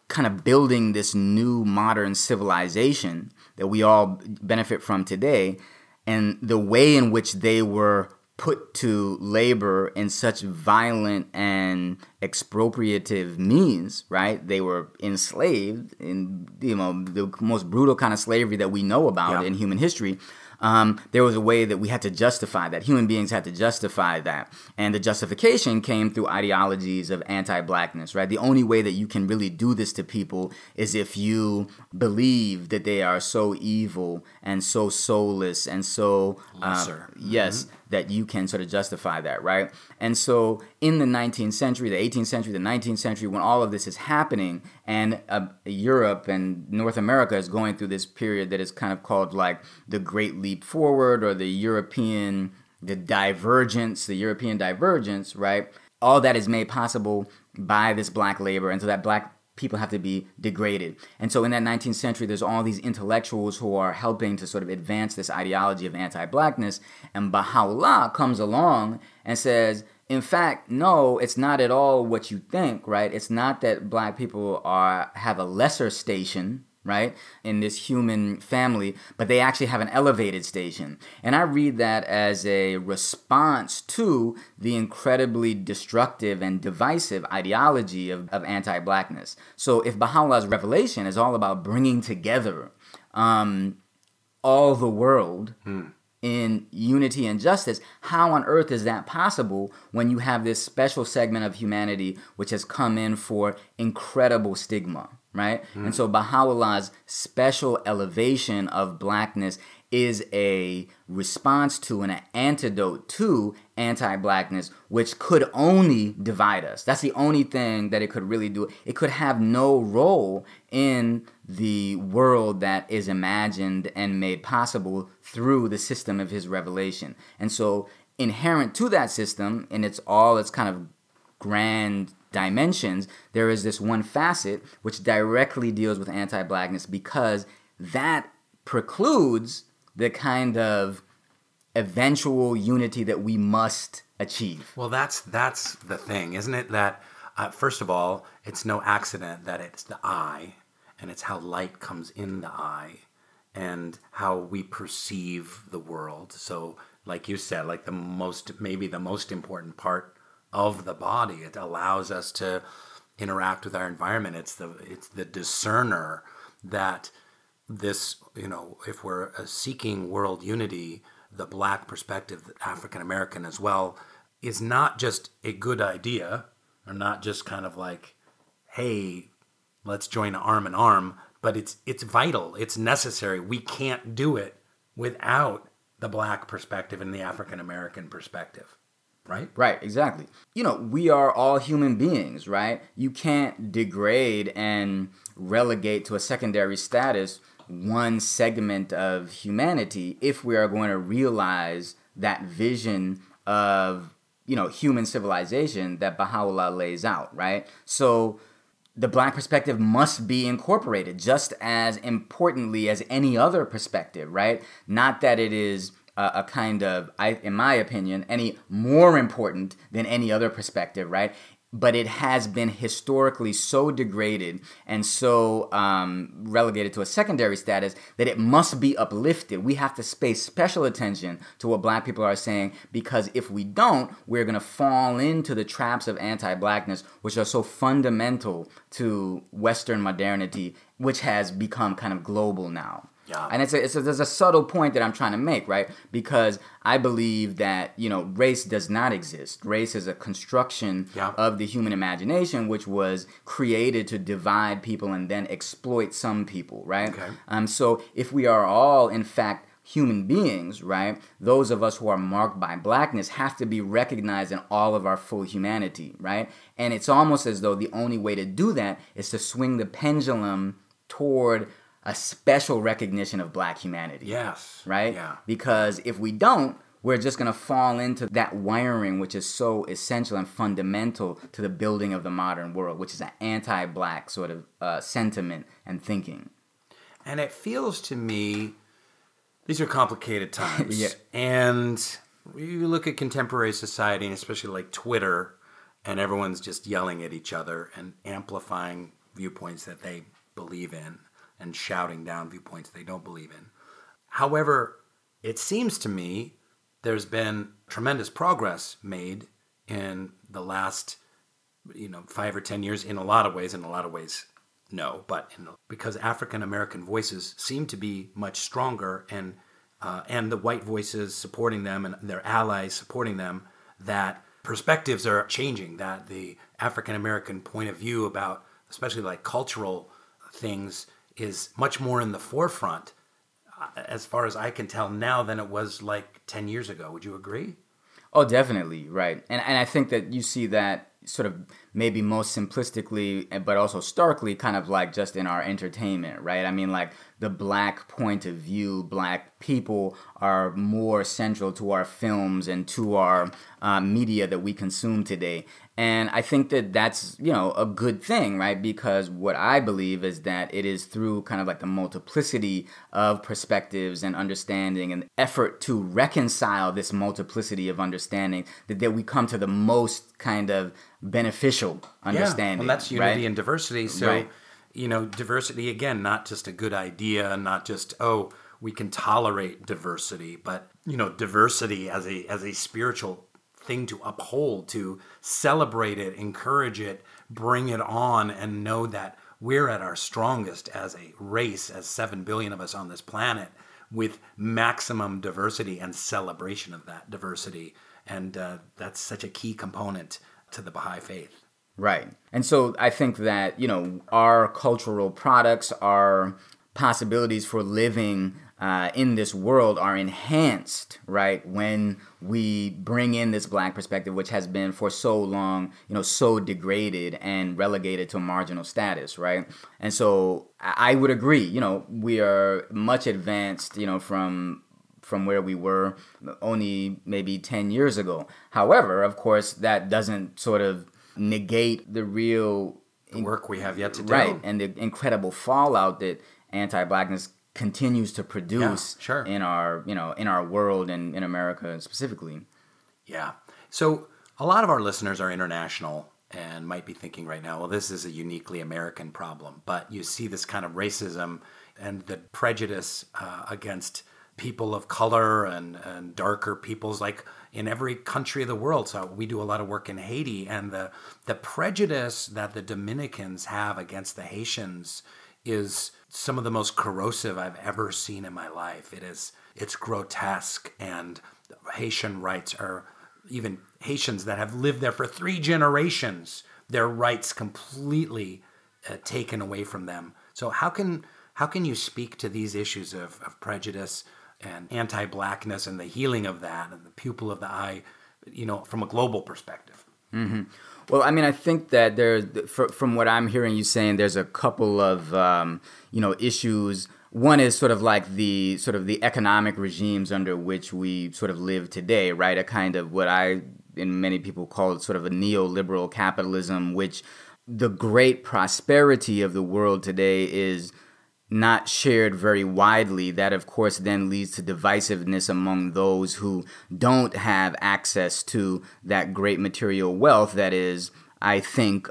kind of building this new modern civilization that we all benefit from today, and the way in which they were put to labor in such violent and expropriative means, right? They were enslaved in, you know, the most brutal kind of slavery that we know about yeah. in human history. Um, there was a way that we had to justify that. Human beings had to justify that. And the justification came through ideologies of anti-blackness, right? The only way that you can really do this to people is if you believe that they are so evil and so soulless and so... Uh, mm-hmm. Yes, that you can sort of justify that, right? And so in the nineteenth century, the eighteenth century, the nineteenth century, when all of this is happening and uh, Europe and North America is going through this period that is kind of called like the Great Leap Forward, or the European, the divergence, the European divergence, right? All that is made possible by this black labor, and so that black people have to be degraded. And so in that nineteenth century, there's all these intellectuals who are helping to sort of advance this ideology of anti-blackness, and Baha'u'llah comes along and says, in fact, no, it's not at all what you think, right? It's not that black people are have a lesser station, right, in this human family, but they actually have an elevated station. And I read that as a response to the incredibly destructive and divisive ideology of, of anti-blackness. So if Baha'u'llah's revelation is all about bringing together um, all the world hmm. in unity and justice, how on earth is that possible when you have this special segment of humanity which has come in for incredible stigma? Right? Mm. And so Baha'u'llah's special elevation of blackness is a response to and an antidote to anti-blackness, which could only divide us. That's the only thing that it could really do. It could have no role in the world that is imagined and made possible through the system of his revelation. And so inherent to that system, and it's all its kind of grand dimensions, there is this one facet which directly deals with anti-blackness, because that precludes the kind of eventual unity that we must achieve. Well, that's that's the thing, isn't it? That uh, first of all, it's no accident that it's the eye, and it's how light comes in the eye, and how we perceive the world. So, like you said, like the most maybe the most important part of the body. It allows us to interact with our environment. It's the it's the discerner that this, you know, if we're seeking world unity, the black perspective, African American as well, is not just a good idea, or not just kind of like, hey, let's join arm in arm, but it's it's vital, it's necessary. We can't do it without the black perspective and the African American perspective. Right? Right, exactly. You know, we are all human beings, right? You can't degrade and relegate to a secondary status one segment of humanity if we are going to realize that vision of, you know, human civilization that Baha'u'llah lays out, right? So the black perspective must be incorporated just as importantly as any other perspective, right? Not that it is... Uh, a kind of, I, in my opinion, any more important than any other perspective, right? but it has been historically so degraded and so um, relegated to a secondary status that it must be uplifted. We have to pay special attention to what black people are saying, because if we don't, we're going to fall into the traps of anti-blackness, which are so fundamental to Western modernity, which has become kind of global now. Yeah. And it's a, it's a, there's a subtle point that I'm trying to make, right? Because I believe that, you know, race does not exist. Race is a construction yeah. of the human imagination, which was created to divide people and then exploit some people, right? Okay. Um, so if we are all, in fact, human beings, right, those of us who are marked by blackness have to be recognized in all of our full humanity, right? And it's almost as though the only way to do that is to swing the pendulum toward a special recognition of black humanity. Yes. Right? Yeah. Because if we don't, we're just going to fall into that wiring which is so essential and fundamental to the building of the modern world, which is an anti-black sort of uh, sentiment and thinking. And it feels to me, these are complicated times. yeah. And you look at contemporary society, and especially like Twitter, and everyone's just yelling at each other and amplifying viewpoints that they believe in, and shouting down viewpoints they don't believe in. However, it seems to me there's been tremendous progress made in the last, you know, five or ten years in a lot of ways, in a lot of ways, no, but in the, because African-American voices seem to be much stronger, and uh, and the white voices supporting them and their allies supporting them, that perspectives are changing, that the African-American point of view about, especially like cultural things, is much more in the forefront, as far as I can tell now, than it was like ten years ago. Would you agree? Oh, definitely. Right. And and I think that you see that sort of maybe most simplistically, but also starkly, kind of like just in our entertainment, right? I mean, like the black point of view, black people are more central to our films and to our uh, media that we consume today. And I think that that's, you know, a good thing, right? Because what I believe is that it is through kind of like the multiplicity of perspectives and understanding and effort to reconcile this multiplicity of understanding that, that we come to the most kind of beneficial understanding. Yeah, well, that's unity, right? And diversity. So, right. You know, diversity, again, not just a good idea, not just, oh, we can tolerate diversity, but, you know, diversity as a as a spiritual thing to uphold, to celebrate it, encourage it, bring it on, and know that we're at our strongest as a race, as seven billion of us on this planet, with maximum diversity and celebration of that diversity. And uh, that's such a key component to the Baha'i faith. Right. And so I think that, you know, our cultural products, our possibilities for living Uh, in this world are enhanced, right, when we bring in this black perspective, which has been for so long, you know, so degraded and relegated to marginal status, right? And so I would agree, you know, we are much advanced, you know, from from where we were only maybe ten years ago. However, of course, that doesn't sort of negate the real the work we have yet to do. Right, and the incredible fallout that anti-blackness continues to produce yeah, sure. in our, you know, in our world and in America specifically. Yeah. So a lot of our listeners are international and might be thinking right now, well, this is a uniquely American problem, but you see this kind of racism and the prejudice uh, against people of color and, and darker peoples, like in every country of the world. So we do a lot of work in Haiti, and the the prejudice that the Dominicans have against the Haitians is some of the most corrosive I've ever seen in my life. It is, it's grotesque, and Haitian rights are, even Haitians that have lived there for three generations, their rights completely uh, taken away from them. So how can how can you speak to these issues of, of prejudice and anti-blackness and the healing of that and the pupil of the eye, you know, from a global perspective? Mm-hmm. Well, I mean, I think that there, from what I'm hearing you saying, there's a couple of, um, you know, issues. One is sort of like the sort of the economic regimes under which we sort of live today, right? A kind of what I and many people call sort of a neoliberal capitalism, which the great prosperity of the world today is not shared very widely. That, of course, then leads to divisiveness among those who don't have access to that great material wealth that is I think,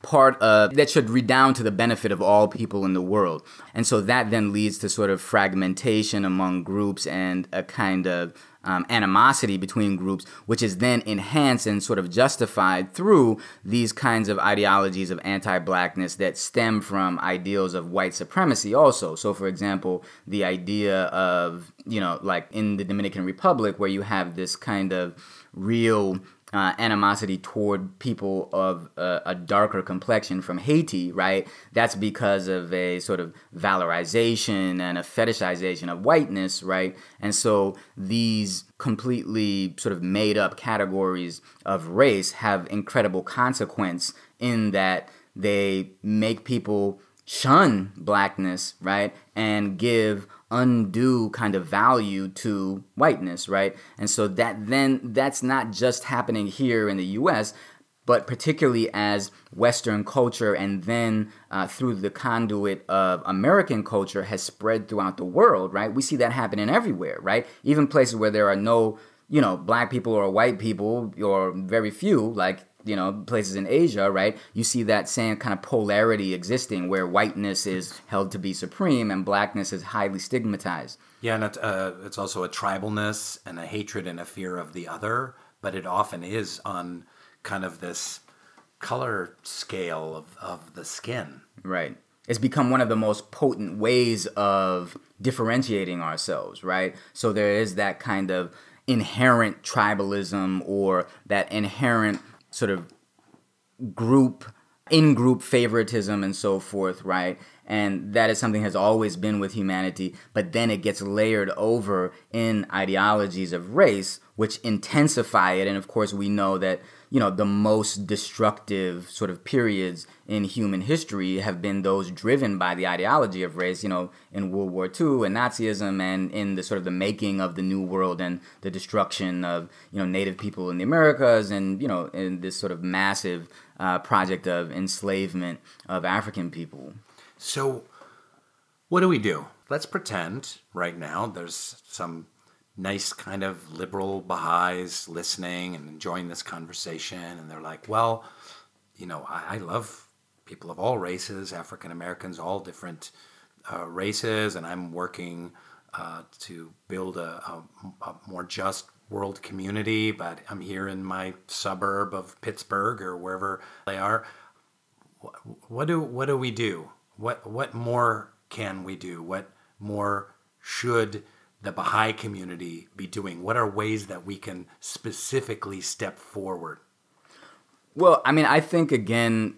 part of that should redound to the benefit of all people in the world. And so that then leads to sort of fragmentation among groups and a kind of um, animosity between groups, which is then enhanced and sort of justified through these kinds of ideologies of anti-blackness that stem from ideals of white supremacy also. So, for example, the idea of, you know, like in the Dominican Republic, where you have this kind of real Uh, animosity toward people of uh, a darker complexion from Haiti, right? That's because of a sort of valorization and a fetishization of whiteness, right? And so these completely sort of made up categories of race have incredible consequence in that they make people shun blackness, right? And give undue kind of value to whiteness, right? And so that then that's not just happening here in the U S, but particularly as Western culture and then uh, through the conduit of American culture has spread throughout the world, right? We see that happening everywhere, right? Even places where there are no, you know, black people or white people or very few, like, you know, places in Asia, right? You see that same kind of polarity existing where whiteness is held to be supreme and blackness is highly stigmatized. Yeah, and it's, uh, it's also a tribalness and a hatred and a fear of the other, but it often is on kind of this color scale of, of the skin. Right. It's become one of the most potent ways of differentiating ourselves, right? So there is that kind of inherent tribalism or that inherent sort of group, in-group favoritism and so forth, right? And that is something that has always been with humanity, but then it gets layered over in ideologies of race, which intensify it. And of course, we know that, you know, the most destructive sort of periods in human history have been those driven by the ideology of race, you know, in World War Two and Nazism and in the sort of the making of the New World and the destruction of, you know, Native people in the Americas and, you know, in this sort of massive uh, project of enslavement of African people. So what do we do? Let's pretend right now there's some nice kind of liberal Baha'is listening and enjoying this conversation. And they're like, well, you know, I, I love people of all races, African Americans, all different uh, races. And I'm working uh, to build a, a, a more just world community, but I'm here in my suburb of Pittsburgh or wherever they are. What, what do, what do we do? What, what more can we do? What more should the Baha'i community be doing? What are ways that we can specifically step forward? Well, I mean, I think, again,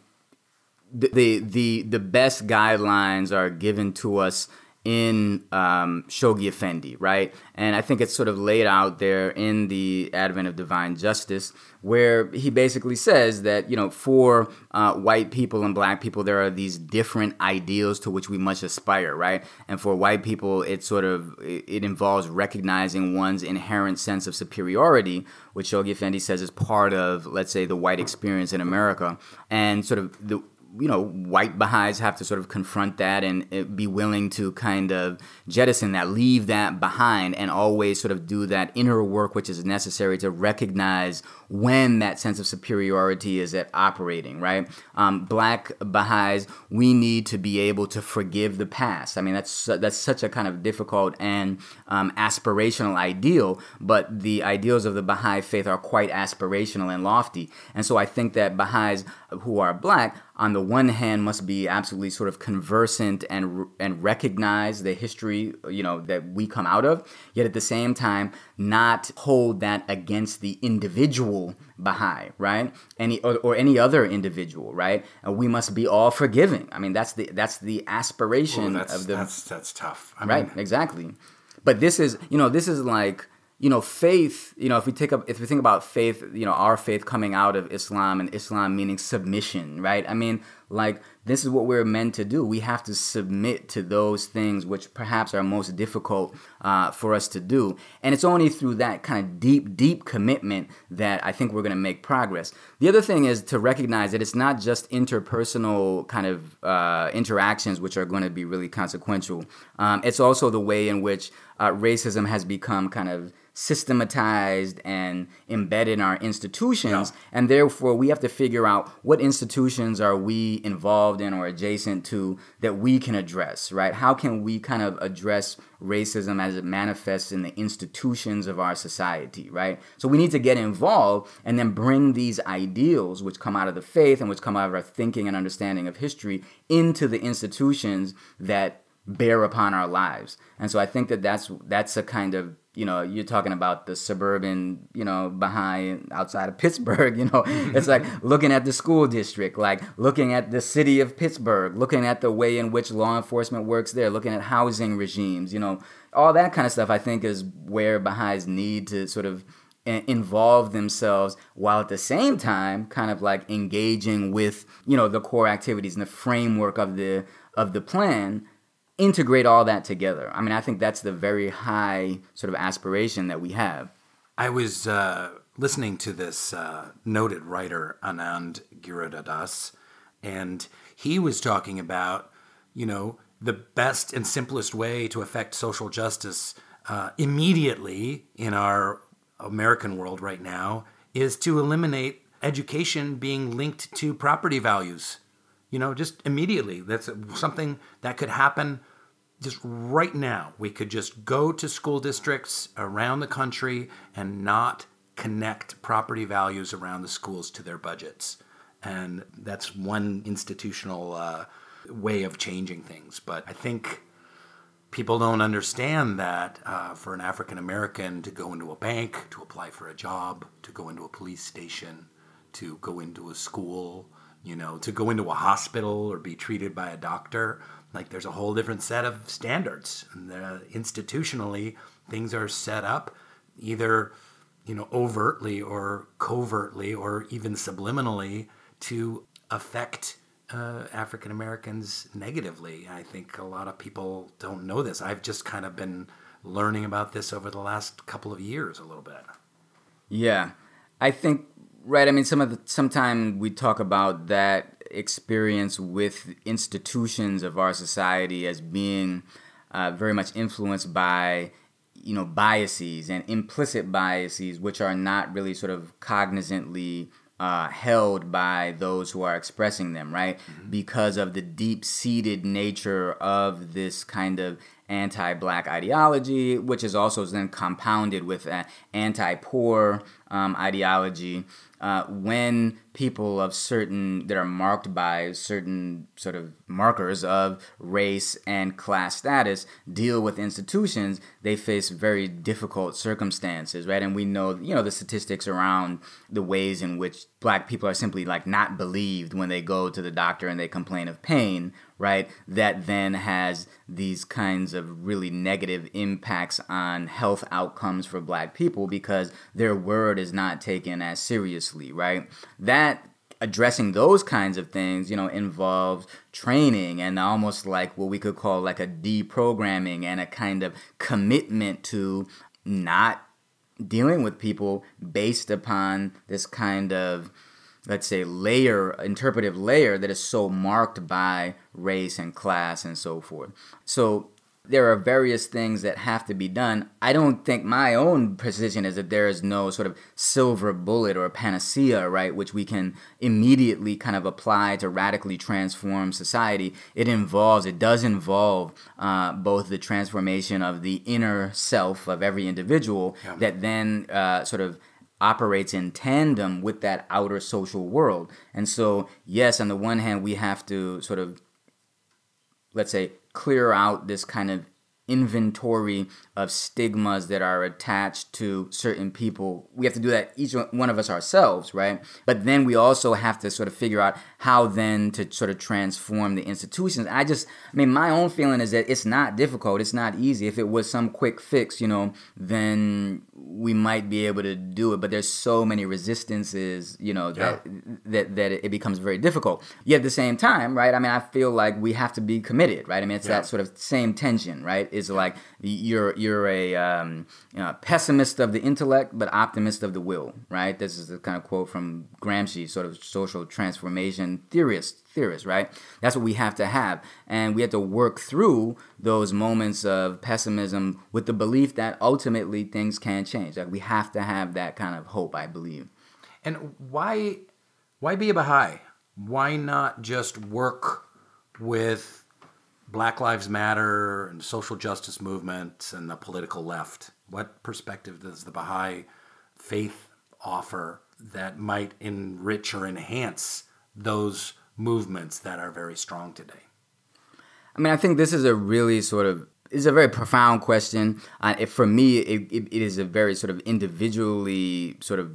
the the, the, the best guidelines are given to us in um, Shoghi Effendi, right? And I think it's sort of laid out there in the Advent of Divine Justice, where he basically says that, you know, for uh, white people and black people, there are these different ideals to which we must aspire, right? And for white people, it sort of, it involves recognizing one's inherent sense of superiority, which Shoghi Effendi says is part of, let's say, the white experience in America, and sort of the you know, white Baha'is have to sort of confront that and be willing to kind of jettison that, leave that behind, and always sort of do that inner work which is necessary to recognize when that sense of superiority is at operating, right? Um, black Baha'is, we need to be able to forgive the past. I mean, that's that's such a kind of difficult and um, aspirational ideal, but the ideals of the Baha'i faith are quite aspirational and lofty. And so I think that Baha'is who are black, on the one hand, must be absolutely sort of conversant and and recognize the history, you know, that we come out of, yet at the same time, not hold that against the individual Baha'i, right? Any or, or any other individual, right? And we must be all forgiving. I mean, that's the that's the aspiration Ooh, that's, of the that's that's tough, I right? Mean, exactly. But this is, you know, this is like. You know, faith, you know, if we take up, if we think about faith, you know, our faith coming out of Islam and Islam meaning submission, right? I mean, Like, this is what we're meant to do. We have to submit to those things which perhaps are most difficult uh, for us to do. And it's only through that kind of deep, deep commitment that I think we're going to make progress. The other thing is to recognize that it's not just interpersonal kind of uh, interactions which are going to be really consequential. Um, it's also the way in which uh, racism has become kind of systematized and embedded in our institutions, yeah. and therefore we have to figure out what institutions are we involved in or adjacent to that we can address, right? How can we kind of address racism as it manifests in the institutions of our society, right? So we need to get involved and then bring these ideals which come out of the faith and which come out of our thinking and understanding of history into the institutions that bear upon our lives. And so I think that that's, that's a kind of, you know, you're talking about the suburban, you know, behind outside of Pittsburgh, you know, it's like looking at the school district, like looking at the city of Pittsburgh, looking at the way in which law enforcement works there, looking at housing regimes, you know, all that kind of stuff, I think, is where Baha'is need to sort of involve themselves, while at the same time kind of like engaging with, you know, the core activities and the framework of the of the plan. Integrate all that together. I mean, I think that's the very high sort of aspiration that we have. I was uh, listening to this uh, noted writer, Anand Giridharadas, and he was talking about, you know, the best and simplest way to affect social justice uh, immediately in our American world right now is to eliminate education being linked to property values. You know, just immediately. That's something that could happen just right now. We could just go to school districts around the country and not connect property values around the schools to their budgets. And that's one institutional uh, way of changing things. But I think people don't understand that uh, for an African American to go into a bank, to apply for a job, to go into a police station, to go into a school, you know, to go into a hospital or be treated by a doctor, like there's a whole different set of standards. And institutionally, things are set up either, you know, overtly or covertly or even subliminally to affect uh, African Americans negatively. I think a lot of people don't know this. I've just kind of been learning about this over the last couple of years a little bit. Yeah, I think. Right. I mean, some of the, sometimes we talk about that experience with institutions of our society as being uh, very much influenced by, you know, biases and implicit biases, which are not really sort of cognizantly uh, held by those who are expressing them, right? Mm-hmm. Because of the deep-seated nature of this kind of anti-black ideology, which is also then compounded with an anti-poor um, ideology. Uh, when people of certain, that are marked by certain sort of markers of race and class status deal with institutions, they face very difficult circumstances, right? And we know, you know, the statistics around the ways in which black people are simply like not believed when they go to the doctor and they complain of pain, right? That then has these kinds of really negative impacts on health outcomes for black people because their word is not taken as seriously. Right? That addressing those kinds of things, you know, involves training and almost like what we could call like a deprogramming and a kind of commitment to not dealing with people based upon this kind of, let's say, layer, interpretive layer that is so marked by race and class and so forth. So there are various things that have to be done. I don't think my own position is that there is no sort of silver bullet or panacea, right, which we can immediately kind of apply to radically transform society. It involves, it does involve uh, both the transformation of the inner self of every individual yeah. that then uh, sort of operates in tandem with that outer social world. And so, yes, on the one hand, we have to sort of, let's say, clear out this kind of inventory of stigmas that are attached to certain people. We have to do that, each one of us ourselves, right? But then we also have to sort of figure out how then to sort of transform the institutions. I just, I mean, my own feeling is that it's not difficult. It's not easy. If it was some quick fix, you know, then we might be able to do it. But there's so many resistances, you know, that, yeah. that, that it becomes very difficult. Yet at the same time, right, I mean, I feel like we have to be committed, right? I mean, it's yeah. that sort of same tension, right? It's like you're you're a um, you know, pessimist of the intellect, but optimist of the will, right? This is the kind of quote from Gramsci, sort of social transformation theorist, theorist, right? That's what we have to have. And we have to work through those moments of pessimism with the belief that ultimately things can change. Like we have to have that kind of hope, I believe. And why, why be a Baha'i? Why not just work with Black Lives Matter and social justice movement and the political left? What perspective does the Baha'i faith offer that might enrich or enhance those movements that are very strong today? I mean, I think this is a really sort of, it's a very profound question. Uh, it, for me, it, it, it is a very sort of individually sort of,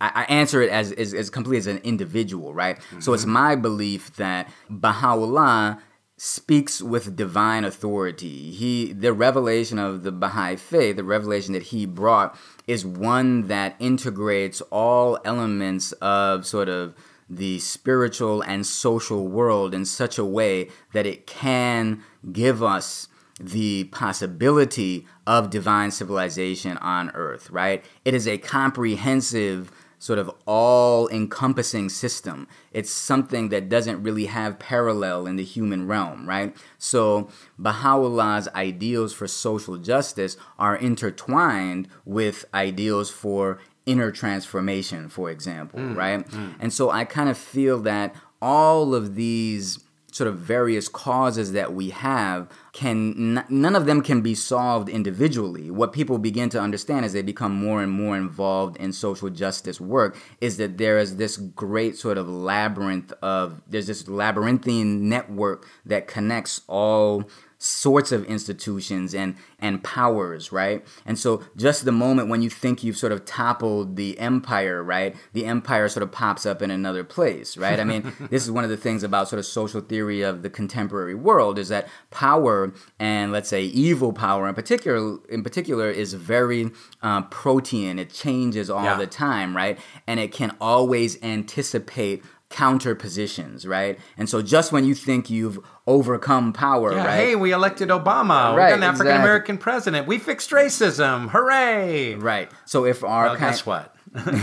I answer it as, as, as completely as an individual, right? Mm-hmm. So it's my belief that Baha'u'llah speaks with divine authority. He, the revelation of the Baha'i faith, the revelation that he brought, is one that integrates all elements of sort of the spiritual and social world in such a way that it can give us the possibility of divine civilization on earth, right? It is a comprehensive, sort of all-encompassing system. It's something that doesn't really have parallel in the human realm, right? So Baha'u'llah's ideals for social justice are intertwined with ideals for inner transformation, for example, mm, right? Mm. And so I kind of feel that all of these sort of various causes that we have can, n- none of them can be solved individually. What people begin to understand as they become more and more involved in social justice work is that there is this great sort of labyrinth of, there's this labyrinthine network that connects all sorts of institutions and and powers, right? And so just the moment when you think you've sort of toppled the empire, right, the empire sort of pops up in another place, right? I mean, this is one of the things about sort of social theory of the contemporary world, is that power, and let's say evil power in particular, in particular is very uh, protean. It changes all yeah. the time, right? And it can always anticipate counter positions, right? And so just when you think you've overcome power, yeah, right? Hey, we elected Obama. Right, we got an African-American exactly. president. We fixed racism. Hooray! Right. So if our... Well, guess what?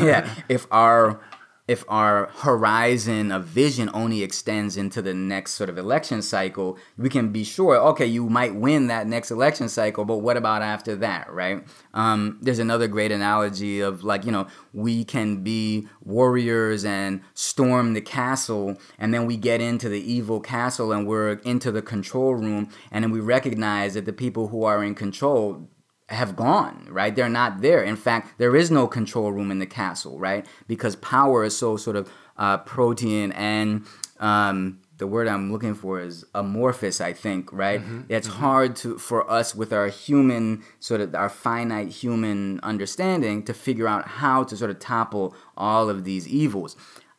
yeah. If our... If our horizon of vision only extends into the next sort of election cycle, we can be sure, okay, you might win that next election cycle, but what about after that, right? Um, there's another great analogy of like, you know, we can be warriors and storm the castle, and then we get into the evil castle and we're into the control room, and then we recognize that the people who are in control have gone, right? They're not there. In fact, there is no control room in the castle, right? Because power is so sort of uh, protean and um, the word I'm looking for is amorphous, I think, right? Mm-hmm. It's mm-hmm. hard to for us with our human, sort of our finite human understanding to figure out how to sort of topple all of these evils.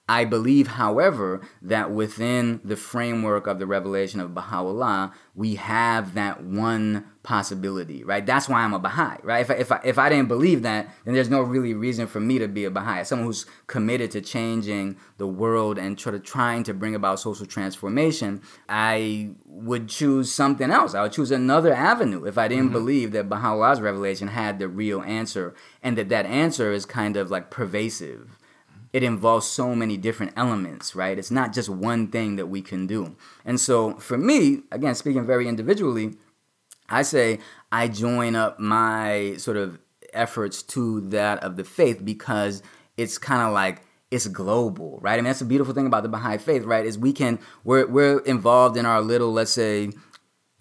I believe, however, that within the framework of the revelation of Baha'u'llah, we have that one possibility, right? That's why I'm a Baha'i, right? If I, if I, if I didn't believe that, then there's no really reason for me to be a Baha'i. Someone who's committed to changing the world and try to, trying to bring about social transformation, I would choose something else. I would choose another avenue if I didn't mm-hmm. believe that Baha'u'llah's revelation had the real answer, and that that answer is kind of like pervasive. It involves so many different elements, right? It's not just one thing that we can do. And so for me, again, speaking very individually, I say I join up my sort of efforts to that of the faith because it's kind of like, it's global, right? I mean, that's the beautiful thing about the Baha'i faith, right? Is we can, we're, we're involved in our little, let's say,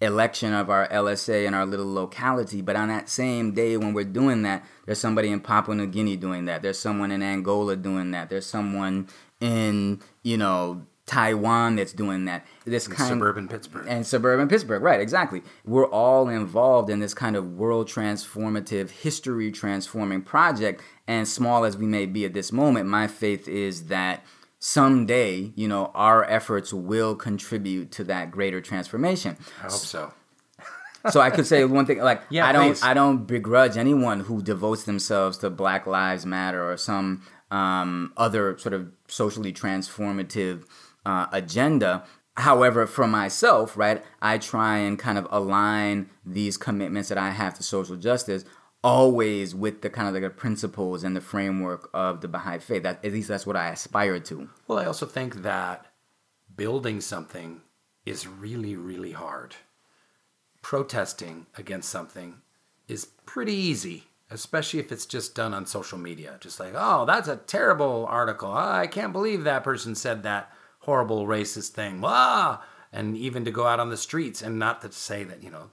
election of our L S A in our little locality, but on that same day when we're doing that, there's somebody in Papua New Guinea doing that, there's someone in Angola doing that, there's someone in, you know, Taiwan that's doing that. This kind suburban Pittsburgh. And suburban Pittsburgh, right, exactly. We're all involved in this kind of world transformative, history transforming project. And small as we may be at this moment, my faith is that someday, you know, our efforts will contribute to that greater transformation. I hope so. So I could say one thing, like, yeah, I don't please. I don't begrudge anyone who devotes themselves to Black Lives Matter or some um, other sort of socially transformative uh, agenda. However, for myself, right, I try and kind of align these commitments that I have to social justice always with the kind of like the principles and the framework of the Baha'i faith. That, at least that's what I aspire to. Well, I also think that building something is really, really hard. Protesting against something is pretty easy, especially if it's just done on social media. Just like, oh, that's a terrible article. Oh, I can't believe that person said that horrible racist thing. Ah! And even to go out on the streets, and not to say that, you know,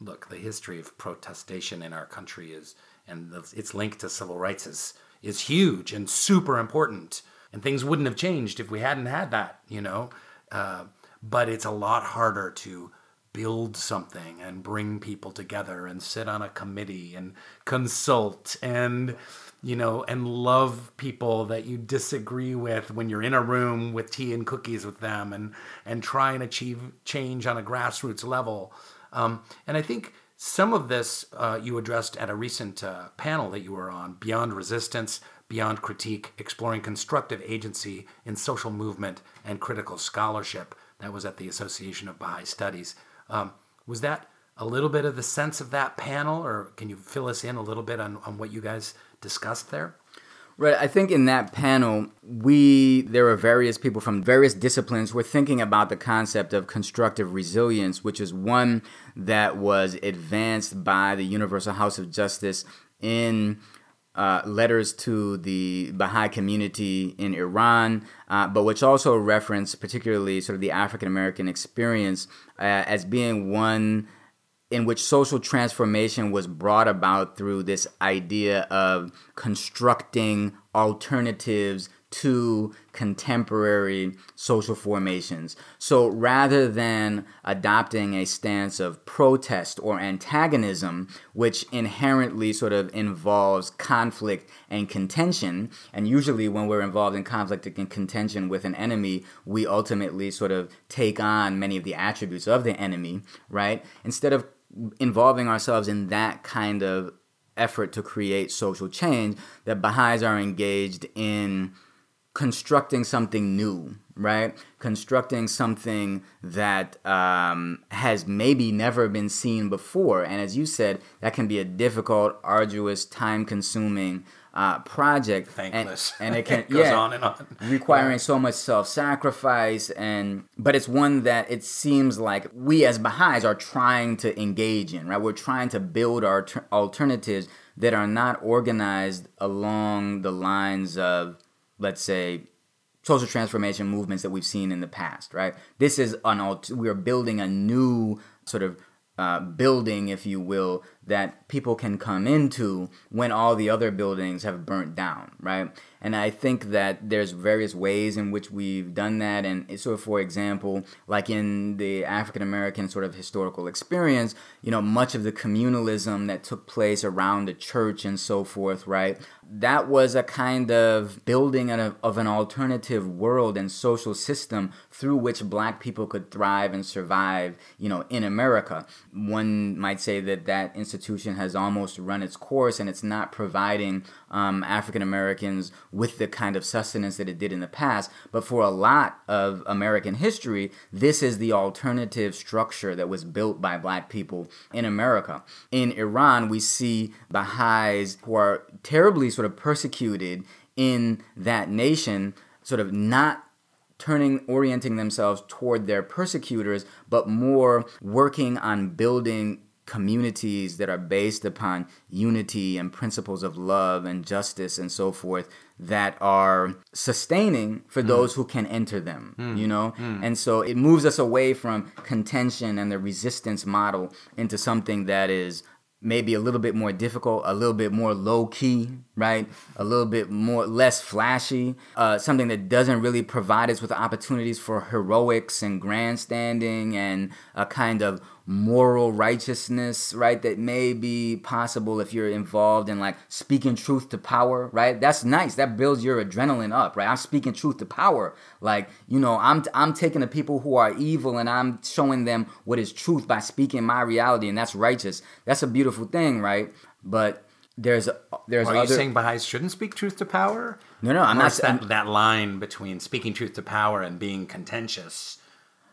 look, the history of protestation in our country is, and the, its link to civil rights is, is huge and super important. And things wouldn't have changed if we hadn't had that, you know. Uh, but it's a lot harder to build something and bring people together and sit on a committee and consult and, you know, and love people that you disagree with when you're in a room with tea and cookies with them, and, and try and achieve change on a grassroots level. Um, and I think some of this uh, you addressed at a recent uh, panel that you were on, Beyond Resistance, Beyond Critique, Exploring Constructive Agency in Social Movement and Critical Scholarship. That was at the Association of Baha'i Studies. Um, was that a little bit of the sense of that panel, or can you fill us in a little bit on, on what you guys discussed there? Right. I think in that panel, we there were various people from various disciplines who were thinking about the concept of constructive resilience, which is one that was advanced by the Universal House of Justice in Uh, letters to the Baha'i community in Iran, uh, but which also referenced particularly sort of the African-American experience uh, as being one in which social transformation was brought about through this idea of constructing alternatives to contemporary social formations. So rather than adopting a stance of protest or antagonism, which inherently sort of involves conflict and contention, and usually when we're involved in conflict and contention with an enemy, we ultimately sort of take on many of the attributes of the enemy, right? Instead of involving ourselves in that kind of effort to create social change, that Baha'is are engaged in constructing something new, right? Constructing something that um, has maybe never been seen before. And as you said, that can be a difficult, arduous, time-consuming uh, project. Thankless. And, and it can it goes yeah, on and on, requiring yeah. so much self-sacrifice. And but it's one that it seems like we as Baha'is are trying to engage in, right? We're trying to build our ter- alternatives that are not organized along the lines of, let's say, social transformation movements that we've seen in the past, right? This is an alt- we're building a new sort of uh, building, if you will, that people can come into when all the other buildings have burnt down, right? And I think that there's various ways in which we've done that. And so, for example, like in the African-American sort of historical experience, you know, much of the communalism that took place around the church and so forth, right? That was a kind of building of, of an alternative world and social system through which Black people could thrive and survive, you know, in America. One might say that that institution has almost run its course, and it's not providing um, African Americans with the kind of sustenance that it did in the past. But for a lot of American history, this is the alternative structure that was built by Black people in America. In Iran, we see Baha'is who are terribly sort of persecuted in that nation, sort of not turning, orienting themselves toward their persecutors, but more working on building communities that are based upon unity and principles of love and justice and so forth that are sustaining for mm. those who can enter them, mm. you know? Mm. And so it moves us away from contention and the resistance model into something that is maybe a little bit more difficult, a little bit more low-key, right? A little bit more less flashy, uh, something that doesn't really provide us with opportunities for heroics and grandstanding and a kind of moral righteousness, right, that may be possible if you're involved in, like, speaking truth to power, right? That's nice. That builds your adrenaline up, right? I'm speaking truth to power. Like, you know, I'm I'm taking the people who are evil and I'm showing them what is truth by speaking my reality, and that's righteous. That's a beautiful thing, right? But there's there's Are other... you saying Baha'is shouldn't speak truth to power? No, no, I'm or not saying... That, that line between speaking truth to power and being contentious